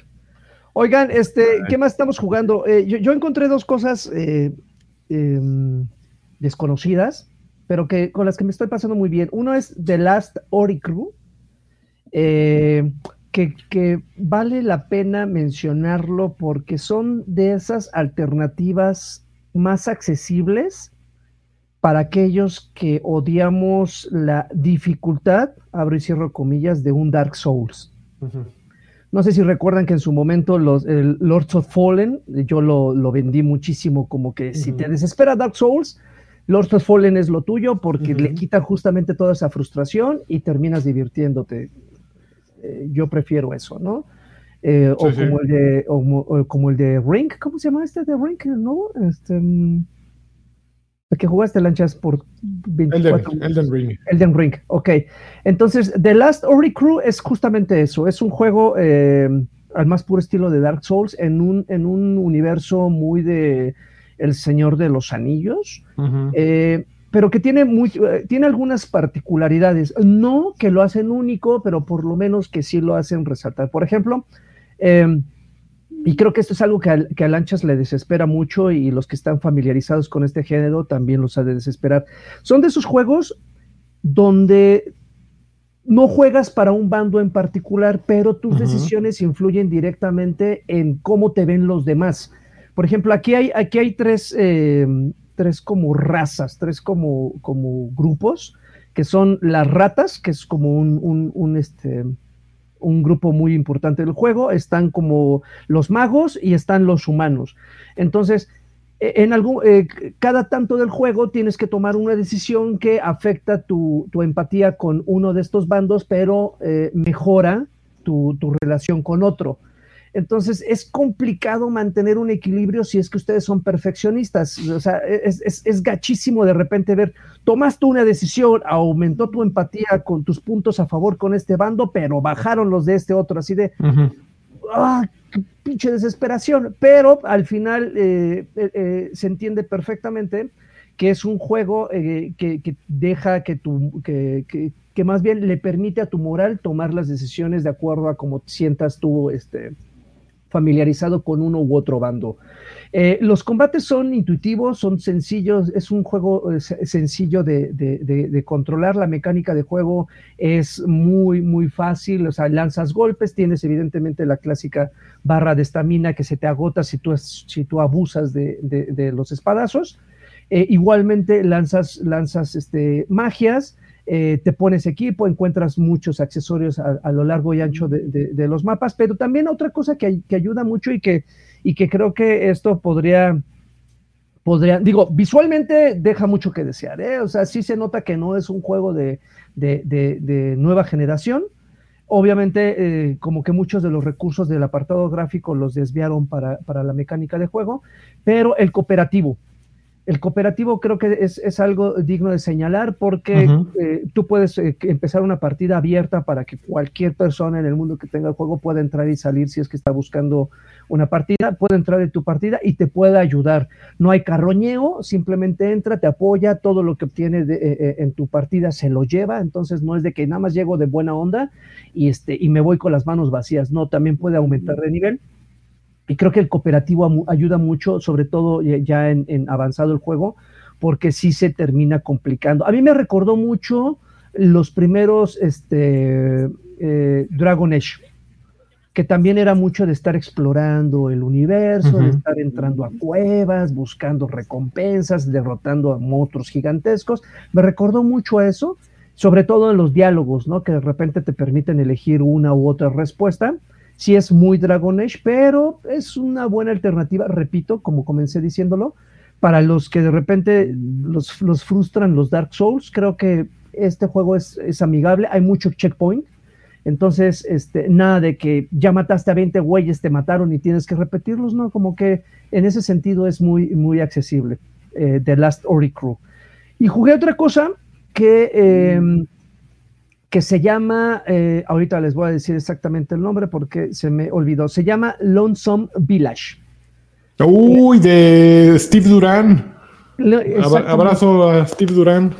Oigan, este, ¿qué más estamos jugando? Eh, yo, yo encontré dos cosas eh, eh, desconocidas, pero que con las que me estoy pasando muy bien. Uno es The Last Oricru, eh, que, que vale la pena mencionarlo porque son de esas alternativas más accesibles para aquellos que odiamos la dificultad, abro y cierro comillas, de un Dark Souls. Uh-huh. No sé si recuerdan que en su momento los, el Lords of Fallen, yo lo, lo vendí muchísimo, como que uh-huh. si te desespera Dark Souls, Lords of Fallen es lo tuyo, porque uh-huh. le quitan justamente toda esa frustración y terminas divirtiéndote. Eh, yo prefiero eso, ¿no? Eh, sí, o, sí. Como el de, o, o como el de Ring, ¿cómo se llama este de Ring? ¿No? Este... Um... que jugaste lanchas por veinticuatro Elden, Elden Ring. Elden Ring, ok. Entonces, The Last Oricru es justamente eso. Es un juego eh, al más puro estilo de Dark Souls en un, en un universo muy de El Señor de los Anillos, uh-huh. eh, pero que tiene, muy, tiene algunas particularidades. No que lo hacen único, pero por lo menos que sí lo hacen resaltar. Por ejemplo, eh, y creo que esto es algo que a, que a Lanchas le desespera mucho y los que están familiarizados con este género también los ha de desesperar. Son de esos juegos donde no juegas para un bando en particular, pero tus uh-huh. decisiones influyen directamente en cómo te ven los demás. Por ejemplo, aquí hay, aquí hay tres, eh, tres como razas, tres como, como grupos, que son las ratas, que es como un... un, un este, un grupo muy importante del juego, están como los magos y están los humanos. Entonces, en algún, eh, cada tanto del juego tienes que tomar una decisión que afecta tu, tu empatía con uno de estos bandos, pero eh, mejora tu, tu relación con otro. Entonces, es complicado mantener un equilibrio si es que ustedes son perfeccionistas. O sea, es, es, es gachísimo de repente ver, tomaste una decisión, aumentó tu empatía con tus puntos a favor con este bando, pero bajaron los de este otro, así de, uh-huh. ¡ah, qué pinche desesperación! Pero al final eh, eh, eh, se entiende perfectamente que es un juego eh, que, que deja que tu... Que, que, que más bien le permite a tu moral tomar las decisiones de acuerdo a cómo sientas tú, este... familiarizado con uno u otro bando. Eh, los combates son intuitivos, son sencillos, es un juego eh, sencillo de, de, de, de controlar, la mecánica de juego es muy, muy fácil, o sea, lanzas golpes, tienes evidentemente la clásica barra de estamina que se te agota si tú, si tú abusas de, de, de los espadazos, eh, igualmente lanzas, lanzas este, magias, Eh, te pones equipo, encuentras muchos accesorios a, a lo largo y ancho de, de, de los mapas, pero también otra cosa que, que ayuda mucho y que, y que creo que esto podría, podría, digo, visualmente deja mucho que desear, ¿eh? O sea, sí se nota que no es un juego de, de, de, de nueva generación, obviamente eh, como que muchos de los recursos del apartado gráfico los desviaron para, para la mecánica de juego, pero el cooperativo, El cooperativo creo que es, es algo digno de señalar porque uh-huh. eh, tú puedes eh, empezar una partida abierta para que cualquier persona en el mundo que tenga el juego pueda entrar y salir si es que está buscando una partida, puede entrar en tu partida y te puede ayudar. No hay carroñeo, simplemente entra, te apoya, todo lo que obtiene de, eh, en tu partida se lo lleva, entonces no es de que nada más llego de buena onda y, este, y me voy con las manos vacías, no, también puede aumentar de nivel. Y creo que el cooperativo ayuda mucho, sobre todo ya en, en avanzado el juego, porque sí se termina complicando. A mí me recordó mucho los primeros este, eh, Dragon Age, que también era mucho de estar explorando el universo, uh-huh. de estar entrando a cuevas, buscando recompensas, derrotando a monstruos gigantescos. Me recordó mucho a eso, sobre todo en los diálogos, ¿no? Que de repente te permiten elegir una u otra respuesta. Sí es muy Dragon Age, pero es una buena alternativa, repito, como comencé diciéndolo, para los que de repente los, los frustran los Dark Souls. Creo que este juego es, es amigable, hay mucho checkpoint, entonces este, nada de que ya mataste a veinte güeyes, te mataron y tienes que repetirlos, no, como que en ese sentido es muy, muy accesible, eh, The Last Oricru. Y jugué otra cosa que... Eh, mm. que se llama, eh, ahorita les voy a decir exactamente el nombre porque se me olvidó, se llama Lonesome Village. Uy, de Steve Durán. Abrazo a Steve Durán.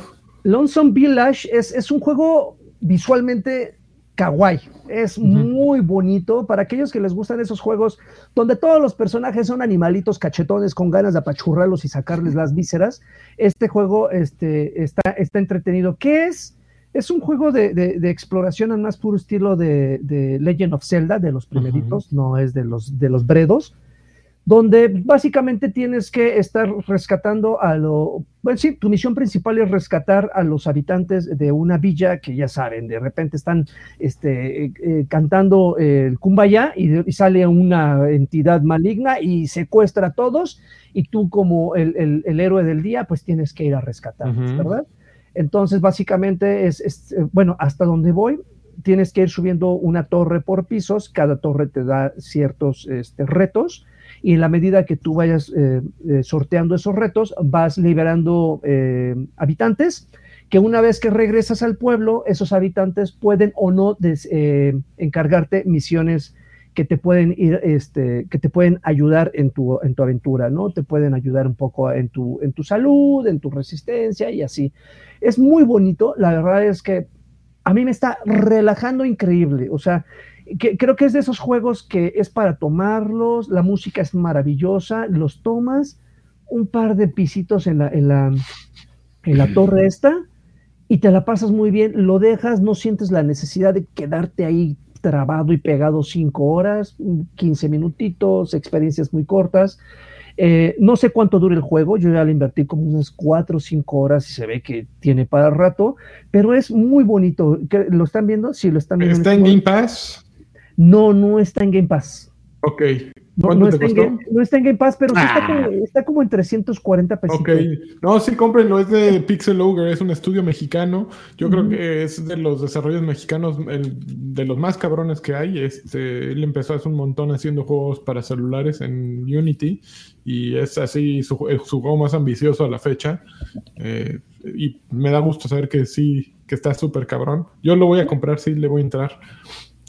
Lonesome Village es, es un juego visualmente kawaii, es uh-huh. muy bonito para aquellos que les gustan esos juegos donde todos los personajes son animalitos cachetones con ganas de apachurrarlos y sacarles las vísceras. Este juego este, está, está entretenido. ¿Qué es? Es un juego de, de, de exploración al más puro estilo de, de Legend of Zelda, de los primeritos, uh-huh. no es de los, de los bredos, donde básicamente tienes que estar rescatando a lo... Bueno, sí, tu misión principal es rescatar a los habitantes de una villa que ya saben, de repente están este, eh, eh, cantando eh, el Kumbaya y, y sale una entidad maligna y secuestra a todos y tú como el, el, el héroe del día pues tienes que ir a rescatarlos, uh-huh. ¿verdad? Entonces básicamente es, es, bueno, hasta donde voy, tienes que ir subiendo una torre por pisos, cada torre te da ciertos este, retos. Y en la medida que tú vayas eh, eh, sorteando esos retos, vas liberando eh, habitantes, que una vez que regresas al pueblo, esos habitantes pueden o no des, eh, encargarte misiones que te pueden ir, este, que te pueden ayudar en tu, en tu aventura, ¿no? Te pueden ayudar un poco en tu, en tu salud, en tu resistencia y así. Es muy bonito, la verdad es que a mí me está relajando increíble, o sea, que creo que es de esos juegos que es para tomarlos, la música es maravillosa, los tomas, un par de pisitos en la, en la, en la torre esta, y te la pasas muy bien, lo dejas, no sientes la necesidad de quedarte ahí trabado y pegado cinco horas, quince minutitos, experiencias muy cortas. Eh, no sé cuánto dura el juego, yo ya lo invertí como unas cuatro o cinco horas y se ve que tiene para rato, pero es muy bonito. ¿Lo están viendo? Sí, lo están viendo. ¿Está en Game Pass? No, no está en Game Pass. Ok. ¿Cuánto no, no te costó? En, no está en Game Pass, pero sí está, ah. como, está como en trescientos cuarenta pesitos. Ok. No, sí, cómprenlo. Es de Pixel Ogre, es un estudio mexicano. Yo mm-hmm. creo que es de los desarrollos mexicanos, el, de los más cabrones que hay. Este, él empezó hace un montón haciendo juegos para celulares en Unity. Y es así su, su juego más ambicioso a la fecha. Eh, y me da gusto saber que sí, que está súper cabrón. Yo lo voy a comprar, sí, le voy a entrar.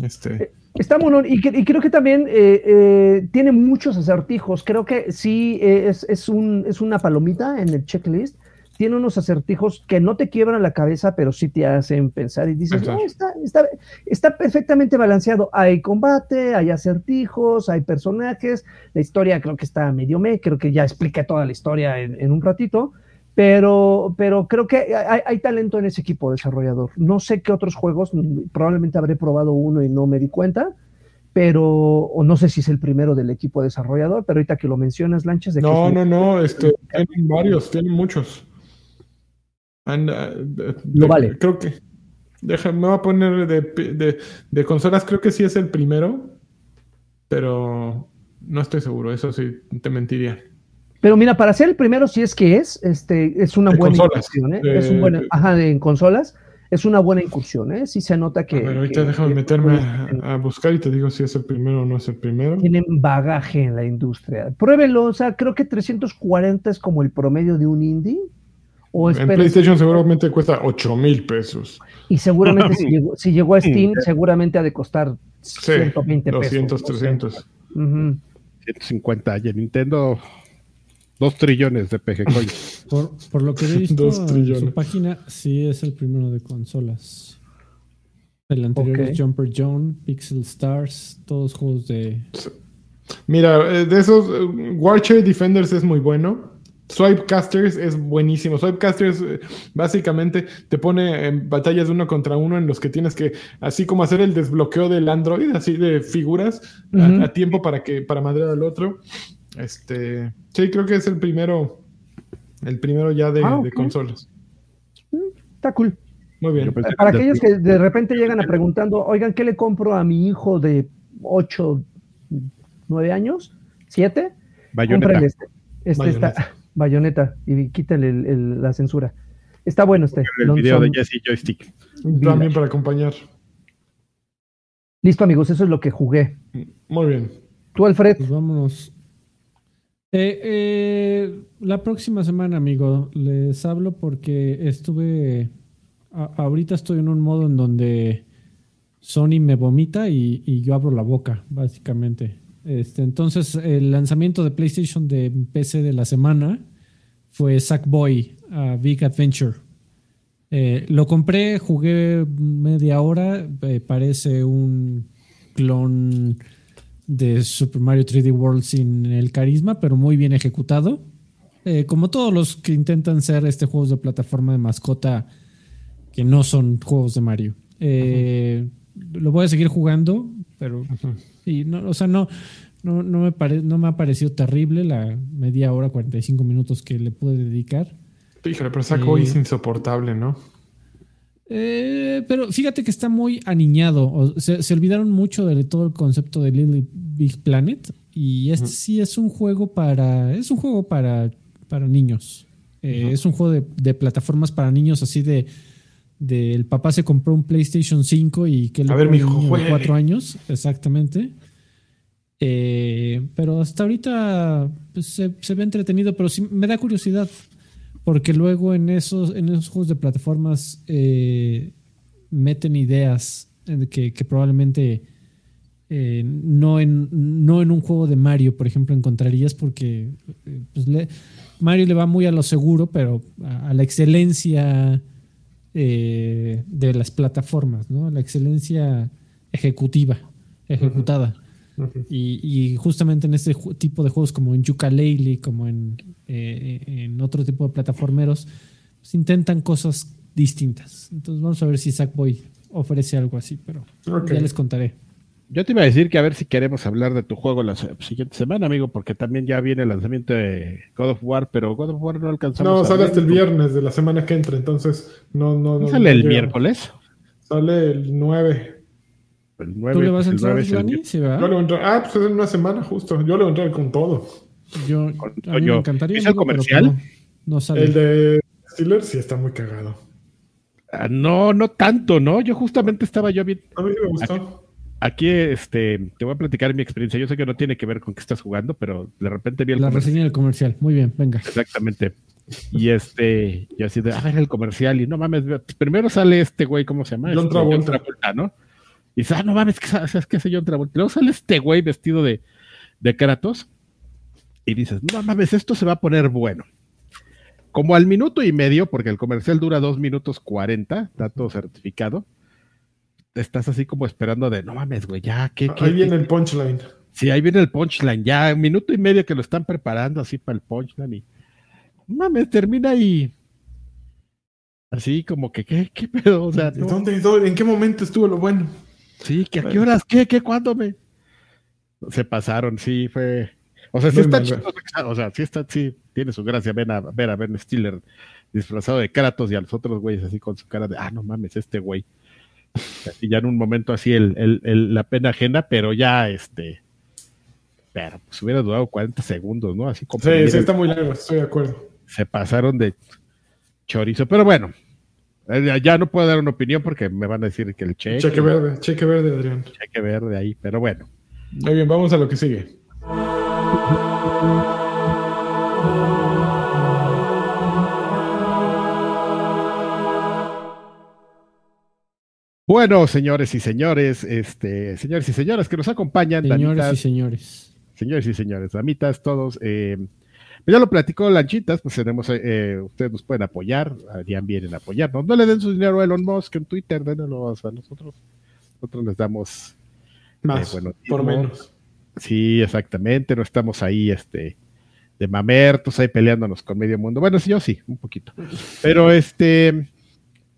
Este... Está muy y, que, y creo que también eh, eh, tiene muchos acertijos. Creo que sí eh, es, es, un, es una palomita en el checklist. Tiene unos acertijos que no te quiebran la cabeza, pero sí te hacen pensar y dices, no, está, está, está perfectamente balanceado. Hay combate, hay acertijos, hay personajes. La historia creo que está medio me, creo que ya expliqué toda la historia en, en un ratito. Pero, pero creo que hay, hay talento en ese equipo desarrollador. No sé qué otros juegos, probablemente habré probado uno y no me di cuenta, pero o no sé si es el primero del equipo desarrollador, pero ahorita que lo mencionas, Lanchas... De no, que no, no, este, tienen varios, tienen muchos. And, uh, no de, vale. Creo que... Déjame, me voy a poner de, de, de consolas, creo que sí es el primero, pero no estoy seguro, eso sí, te mentiría. Pero mira, para ser el primero, si es que es, este, es una de buena consolas, incursión, ¿eh? De, es un buena, de, ajá, de, en consolas, es una buena incursión, ¿eh? Sí se nota que... A ver, ahorita que, déjame que, meterme que, a, a buscar y te digo si es el primero o no es el primero. Tienen bagaje en la industria. Pruébenlo, o sea, creo que trescientos cuarenta es como el promedio de un indie. O en PlayStation seguramente cuesta ocho mil pesos. Y seguramente si, llegó, si llegó a Steam, seguramente ha de costar ciento veinte pesos. doscientos, trescientos. Uh-huh. ciento cincuenta. Y el Nintendo... Dos trillones de P G Coin. Por, por lo que he visto en su página, sí es el primero de consolas. El anterior okay. es Jumper John, Pixel Stars, todos juegos de... Mira, de esos, Warchair Defenders es muy bueno. Swipecasters es buenísimo. Swipecasters básicamente te pone en batallas de uno contra uno en los que tienes que, así como hacer el desbloqueo del Android, así de figuras, uh-huh. a, a tiempo para, que, para madrear al otro. Este, sí, creo que es el primero, el primero ya de, ah, okay. de consolas. Está cool. Muy bien. Para aquellos que de repente llegan a preguntando, oigan, ¿qué le compro a mi hijo de ocho, nueve años, siete? Bayoneta. Este, este Bayoneta. Está, Bayoneta, y quítale el, el, la censura. Está bueno este. El video de Jesse Joystick. También para acompañar. Listo, amigos, eso es lo que jugué. Muy bien. Tú, Alfred. Pues vámonos. Eh, eh, la próxima semana, amigo, les hablo porque estuve a, ahorita estoy en un modo en donde Sony me vomita y, y yo abro la boca, básicamente. Este, entonces, el lanzamiento de PlayStation de P C de la semana fue Sackboy: A Big Adventure. Eh, lo compré, jugué media hora. Eh, parece un clon de Super Mario tres D World sin el carisma, pero muy bien ejecutado. Eh, como todos los que intentan ser este juegos de plataforma de mascota que no son juegos de Mario. Eh, lo voy a seguir jugando, pero y no, o sea, no, no, no, me pare, no me ha parecido terrible la media hora, cuarenta y cinco minutos que le pude dedicar. Híjole, pero Sackboy eh, es insoportable, ¿no? Eh, pero fíjate que está muy aniñado. O, se, se olvidaron mucho de todo el concepto de Little Big Planet. Y este uh-huh. sí es un juego para. Es un juego para, para niños. Eh, uh-huh. Es un juego de, de plataformas para niños, así de, de. El papá se compró un PlayStation cinco y que le dijo de cuatro años. Exactamente. Eh, pero hasta ahorita pues, se, se ve entretenido, pero sí me da curiosidad. Porque luego en esos, en esos juegos de plataformas eh, meten ideas que, que probablemente eh, no, en, no en un juego de Mario, por ejemplo, encontrarías porque eh, pues le, Mario le va muy a lo seguro, pero a, a la excelencia eh, de las plataformas, ¿no? La excelencia ejecutiva, ejecutada. Uh-huh. Uh-huh. Y, y justamente en este ju- tipo de juegos como en Yooka-Laylee, como en... Eh, en otro tipo de plataformeros pues intentan cosas distintas. Entonces vamos a ver si Sackboy ofrece algo así, pero okay. Ya les contaré. Yo te iba a decir que a ver si queremos hablar de tu juego la siguiente semana, amigo, porque también ya viene el lanzamiento de God of War, pero God of War no alcanzamos. No, sale hasta el viernes de la semana que entra, entonces no, no, no. ¿Sale no, el miércoles? Sale el nueve. El nueve. ¿Tú le vas a entrar, Dani? El... ¿Sí, yo le entrar... Ah, pues es en una semana justo. Yo le voy a entrar con todo. Yo, a mí yo. Me encantaría. ¿Es el comercial? Pero, no, no sale. El de Steelers sí está muy cagado. Ah, no, no tanto, ¿no? Yo justamente estaba yo bien. A mí me gustó. Aquí, aquí este, te voy a platicar mi experiencia. Yo sé que no tiene que ver con qué estás jugando, pero de repente vi el La comercial. reseña del comercial. Muy bien, venga. Exactamente. Y este, yo así de, a ver el comercial. Y no mames, primero sale este güey, ¿cómo se llama? John Travolta. John Travolta, ¿no? Y dice, ah, no mames, ¿sabes qué hace John Travolta? Luego sale este güey vestido de, de Kratos. Y dices, no mames, esto se va a poner bueno. Como al minuto y medio, porque el comercial dura dos minutos cuarenta, está todo certificado, estás así como esperando de, no mames, güey, ya, ¿qué? Ahí qué, viene qué, el punchline. Sí, ahí viene el punchline, ya, un minuto y medio que lo están preparando así para el punchline y, mames, termina y así como que, ¿qué, qué pedo? O sea, no. ¿Dónde, dónde, ¿en qué momento estuvo lo bueno? Sí, que a qué horas, qué, qué, cuándo me... Se pasaron, sí, fue... O sea, sí está chido, o sea, sí está, sí, tiene su gracia ven a ver a Ben Stiller disfrazado de Kratos y a los otros güeyes así con su cara de, ah, no mames, este güey. Así ya en un momento así el, el, el, la pena ajena, pero ya este, pero pues hubiera durado cuarenta segundos, ¿no? Así como. Sí, sí, está muy largo, estoy de acuerdo. Se pasaron de chorizo, pero bueno, ya no puedo dar una opinión porque me van a decir que el cheque. Cheque verde, cheque verde, Adrián. Cheque verde ahí, pero bueno. Muy bien, vamos a lo que sigue. Bueno, señores y señores, este, señores y señoras que nos acompañan, señores damitas, y señores, señores y señores, damitas, todos, eh, ya lo platicó Lanchitas, pues tenemos, eh, ustedes nos pueden apoyar, harían bien en apoyarnos, no le den su dinero a Elon Musk en Twitter, denlo a nosotros, nosotros les damos más, eh, bueno, por menos. Sí, exactamente, no estamos ahí este, de mamertos, ahí peleándonos con medio mundo. Bueno, sí, yo sí, un poquito. Pero este,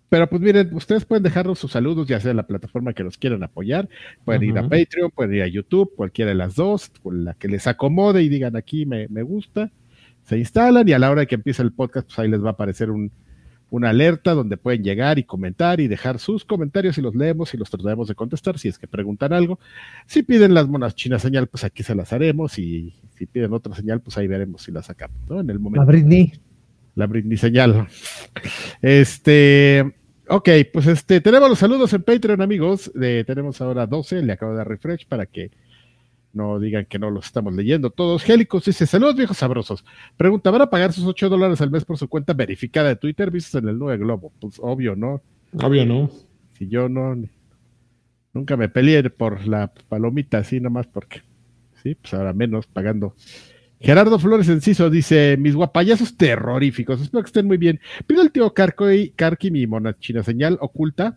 pero pues miren, ustedes pueden dejarnos sus saludos, ya sea en la plataforma que los quieran apoyar, pueden uh-huh. ir a Patreon, pueden ir a YouTube, cualquiera de las dos, con la que les acomode y digan aquí me, me gusta, se instalan y a la hora que empieza el podcast, pues ahí les va a aparecer un, una alerta donde pueden llegar y comentar y dejar sus comentarios y los leemos y los trataremos de contestar si es que preguntan algo. Si piden las monas chinas señal, pues aquí se las haremos y si piden otra señal, pues ahí veremos si la sacamos, ¿no? En el momento. La Britney. La Britney señal. Este, ok, pues este, tenemos los saludos en Patreon, amigos. Eh, tenemos ahora doce, le acabo de dar refresh para que no digan que no los estamos leyendo todos. Gélicos dice, saludos viejos sabrosos. Pregunta, ¿van a pagar sus ocho dólares al mes por su cuenta verificada de Twitter? ¿Vistas en el nuevo globo? Pues obvio, ¿no? Obvio no. Si yo no, nunca me peleé por la palomita así nomás porque, sí, pues ahora menos pagando. Gerardo Flores Enciso dice, mis guapayazos terroríficos, espero que estén muy bien. Pido al tío Karki, Karki mi monachina señal oculta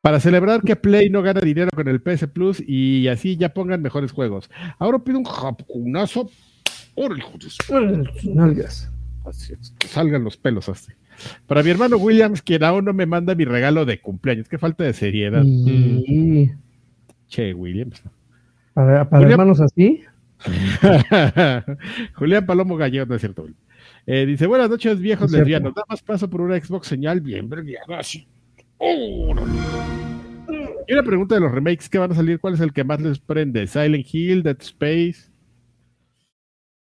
para celebrar que Play no gana dinero con el P S Plus y así ya pongan mejores juegos. Ahora pido un japunazo. ¡Órale, nalgas! Que salgan los pelos así. Para mi hermano Williams, quien aún no me manda mi regalo de cumpleaños. Qué falta de seriedad. Y... Che, Williams. ¿Para, para Julián... hermanos así? Julián Palomo Gallego, no es cierto. Eh, dice, buenas noches, viejos no lesbianos. Nada más paso por una Xbox señal bien vergueada así. Oh, no, no. Y una pregunta de los remakes que van a salir, ¿cuál es el que más les prende? Silent Hill, Dead Space.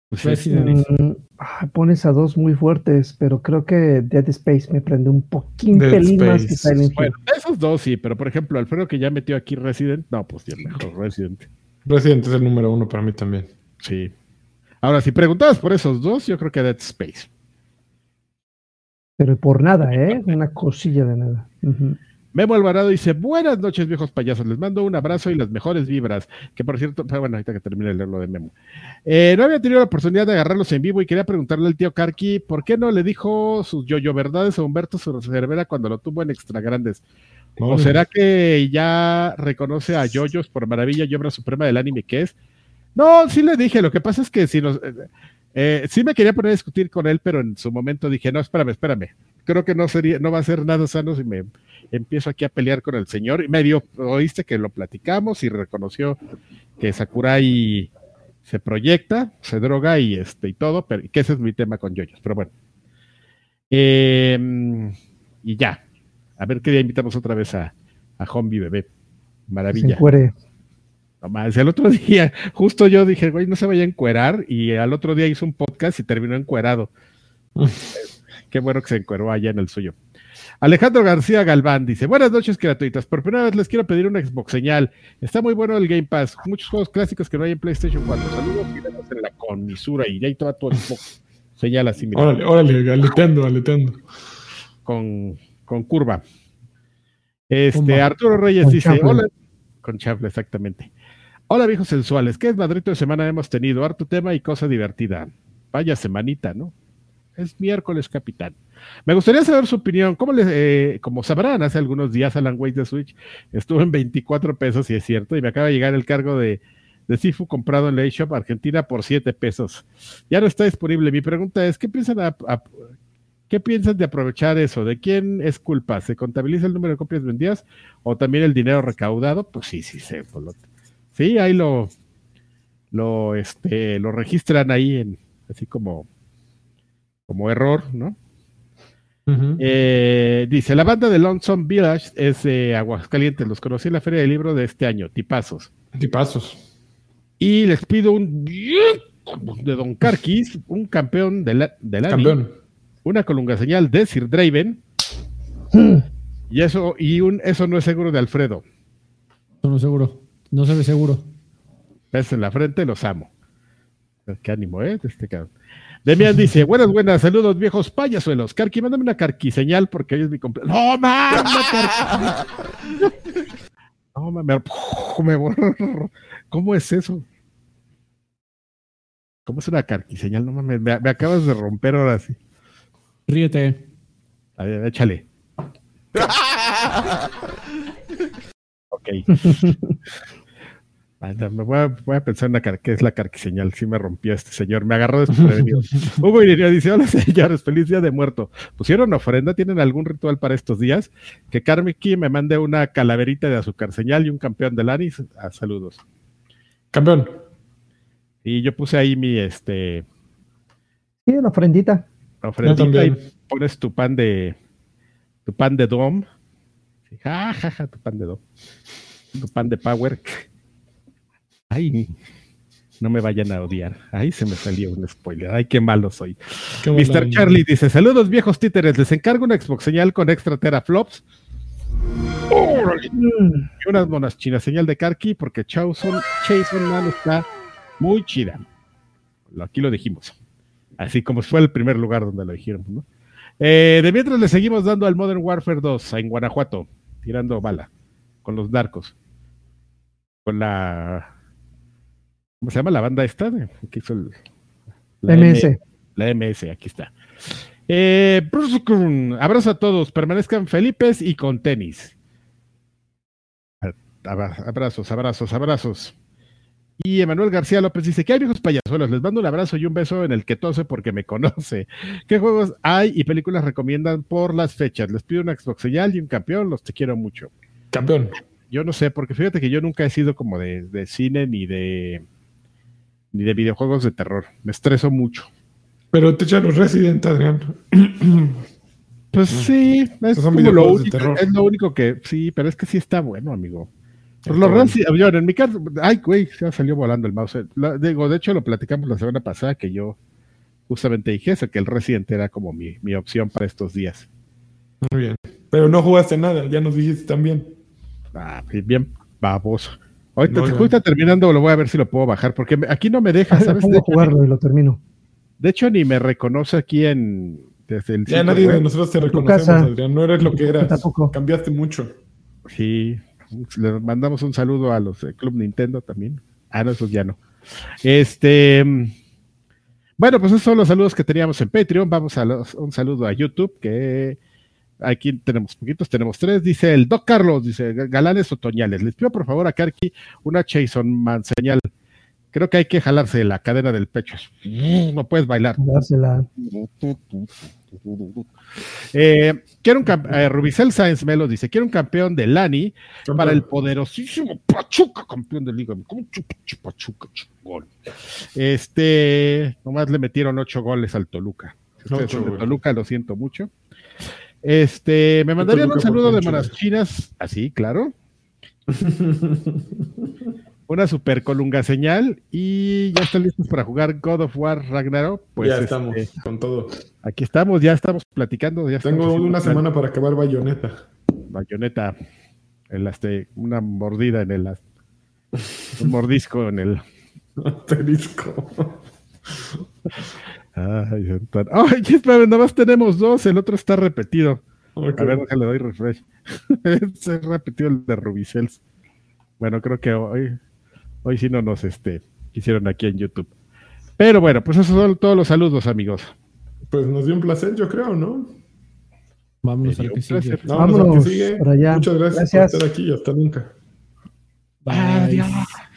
Pues Resident Evil. Ah, pones a dos muy fuertes, pero creo que Dead Space me prende un poquín pelín más que Silent Hill. Bueno, esos dos sí, pero por ejemplo, Alfredo que ya metió aquí Resident, no, pues ya mejor Resident. Resident es el número uno para mí también. Sí. Ahora, si preguntabas por esos dos, yo creo que Dead Space. Pero por nada, ¿eh? Una cosilla de nada. Uh-huh. Memo Alvarado dice, buenas noches, viejos payasos. Les mando un abrazo y las mejores vibras. Que por cierto, bueno, ahorita que termine de leer lo de Memo. Eh, no había tenido la oportunidad de agarrarlos en vivo y quería preguntarle al tío Karki, ¿por qué no le dijo sus yo-yo verdades a Humberto Cervera cuando lo tuvo en Extra Grandes? ¿O oh, será que ya reconoce a yoyos por maravilla y obra suprema del anime que es? No, sí le dije, lo que pasa es que si los... Eh, Eh, sí me quería poner a discutir con él, pero en su momento dije, no, espérame, espérame, creo que no sería, no va a ser nada sano si me empiezo aquí a pelear con el señor, y medio oíste que lo platicamos y reconoció que Sakurai se proyecta, se droga y este y todo, pero que ese es mi tema con yoyos, pero bueno. Eh, y ya, a ver qué día invitamos otra vez a, a Hombi Bebé, maravilla. Se muere. Nomás, el otro día, justo yo dije, güey, no se vaya a encuerar, y al otro día hizo un podcast y terminó encuerado. Qué bueno que se encueró allá en el suyo. Alejandro García Galván dice, buenas noches, gratuitas, por primera vez les quiero pedir una Xbox señal, está muy bueno el Game Pass, muchos juegos clásicos que no hay en PlayStation cuatro, saludos y vemos en la comisura, y ahí toma tu Xbox señal así. Mira. Órale, órale, aleteando, aleteando. Con, con curva. Este, Arturo Reyes con dice, chafla. Hola, con chafla, exactamente. Hola viejos sensuales, ¿qué es Madrito de semana hemos tenido? Harto tema y cosa divertida. Vaya semanita, ¿no? Es miércoles, capitán. Me gustaría saber su opinión. ¿Cómo les, eh, como sabrán, hace algunos días Alan Wake de Switch estuvo en veinticuatro pesos, si es cierto, y me acaba de llegar el cargo de, de Sifu comprado en la eShop Argentina por siete pesos. Ya no está disponible. Mi pregunta es, ¿qué piensan a, a, ¿qué piensan de aprovechar eso? ¿De quién es culpa? ¿Se contabiliza el número de copias vendidas o también el dinero recaudado? Pues sí, sí, se volota. Sí, ahí lo lo este lo registran ahí en así como como error, ¿no? Uh-huh. Eh, dice, la banda de Lonesome Village es de eh, Aguascalientes, los conocí en la Feria del Libro de este año, tipazos. Tipazos. Y les pido un de Don Karkis, un campeón de la, de la campeón. Anime, una colunga señal de Sir Draven. Uh-huh. Y eso y un eso no es seguro de Alfredo. Eso no es seguro. No se ve seguro. Pes en la frente, los amo. Qué ánimo, ¿eh? Este cabrón. Demian dice, buenas, buenas, saludos viejos payasuelos. Karki, mándame una Karki señal porque hoy es mi cumpleaños. ¡No, man! Una Karki. No, man, me... me borro. ¿Cómo es eso? ¿Cómo es una Karki señal? No mames, me, me acabas de romper ahora sí. Ríete. A ver, échale. Ok. Me voy, a, voy a pensar en la car- que es la carquiseñal. Sí me rompió este señor, me agarró desprevenido. Hugo Ireneo dice, hola señores, feliz día de muerto. ¿Pusieron ofrenda? ¿Tienen algún ritual para estos días? Que Karmiki me mande una calaverita de azúcar señal y un campeón de Lanis. Ah, saludos. Campeón. Y yo puse ahí mi este... Sí, una ofrendita. Ofrendita y pones tu pan de... Tu pan de dom. Ja, ja, ja, tu pan de dom. Tu pan de power. Ay, no me vayan a odiar. Ay, se me salió un spoiler. Ay, qué malo soy. Qué mister Charlie dice, saludos viejos títeres, les encargo una Xbox señal con extra teraflops. Oh, y unas monas chinas, señal de Karki, porque Chauson, Chason Man está muy chida. Aquí lo dijimos. Así como fue el primer lugar donde lo dijeron, ¿no? Eh, de mientras le seguimos dando al Modern Warfare dos en Guanajuato, tirando bala con los narcos. Con la... ¿Cómo se llama la banda esta? Aquí hizo el, la M S. M, la M S, aquí está. Eh, Bruce Kuhn, abrazo a todos, permanezcan felices y con tenis. Abrazos, abrazos, abrazos. Y Emanuel García López dice, ¿qué hay, viejos payasuelos? Les mando un abrazo y un beso en el que tose porque me conoce. ¿Qué juegos hay y películas recomiendan por las fechas? Les pido una Xbox señal y un campeón, los te quiero mucho. Campeón. Yo no sé, porque fíjate que yo nunca he sido como de, de cine ni de ni de videojuegos de terror. Me estreso mucho. Pero te echan los Resident, Adrián. Pues sí, es, como lo, único, es lo único que... Sí, pero es que sí está bueno, amigo. Los Resident, yo, en mi caso... Ay, güey, se salió volando el mouse. La, digo, de hecho, lo platicamos la semana pasada, que yo justamente dije eso, que el Resident era como mi, mi opción para estos días. Muy bien. Pero no jugaste nada, ya nos dijiste también. Ah, bien baboso. Ahorita no, está terminando, lo voy a ver si lo puedo bajar, porque aquí no me deja, ¿sabes? Puedo jugarlo y lo termino. De hecho, ni me reconoce aquí en... Desde el ya nadie de nosotros te reconocemos, Adrián. No eres lo que eras. Tampoco. Cambiaste mucho. Sí. Le mandamos un saludo a los Club Nintendo también. Ah, no, esos ya no. Este... Bueno, pues esos son los saludos que teníamos en Patreon. Vamos a los, un saludo a YouTube, que... Aquí tenemos poquitos, tenemos tres. Dice el Doc Carlos, dice, galanes otoñales. Les pido por favor a Karki una Jason Man señal. Creo que hay que jalarse la cadena del pecho. No puedes bailar. Jalársela. Eh, quiero un campeón, eh, Rubicel Sáenz Melo dice, quiero un campeón de Lani campeón. Para el poderosísimo Pachuca, campeón de Liga. Pachuca, gol. Este, nomás le metieron ocho goles al Toluca. Si ustedes son de Toluca, lo siento mucho. Este, me mandarían un saludo de Manas Chinas, así, claro. Una super colunga señal. Y ya están listos para jugar God of War Ragnarok. Pues ya este, estamos con todo. Aquí estamos, ya estamos platicando. Ya Tengo estamos una semana para acabar Bayonetta. Bayonetta, el, este, una mordida en el. Un mordisco en el. Asterisco. Ay, oh, espera, nada más tenemos dos, el otro está repetido. Okay. A ver, déjale, doy refresh. Se repetió el de Rubicels. Bueno, creo que hoy, hoy sí no nos este, hicieron aquí en YouTube. Pero bueno, pues esos son todos los saludos, amigos. Pues nos dio un placer, yo creo, ¿no? Vámonos al que sigue. Vámonos, Vámonos que sigue. Para allá. Muchas gracias, gracias por estar aquí y hasta nunca. Bye. Adiós.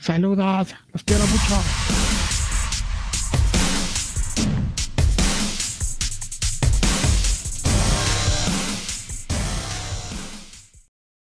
Saludos. Los quiero mucho.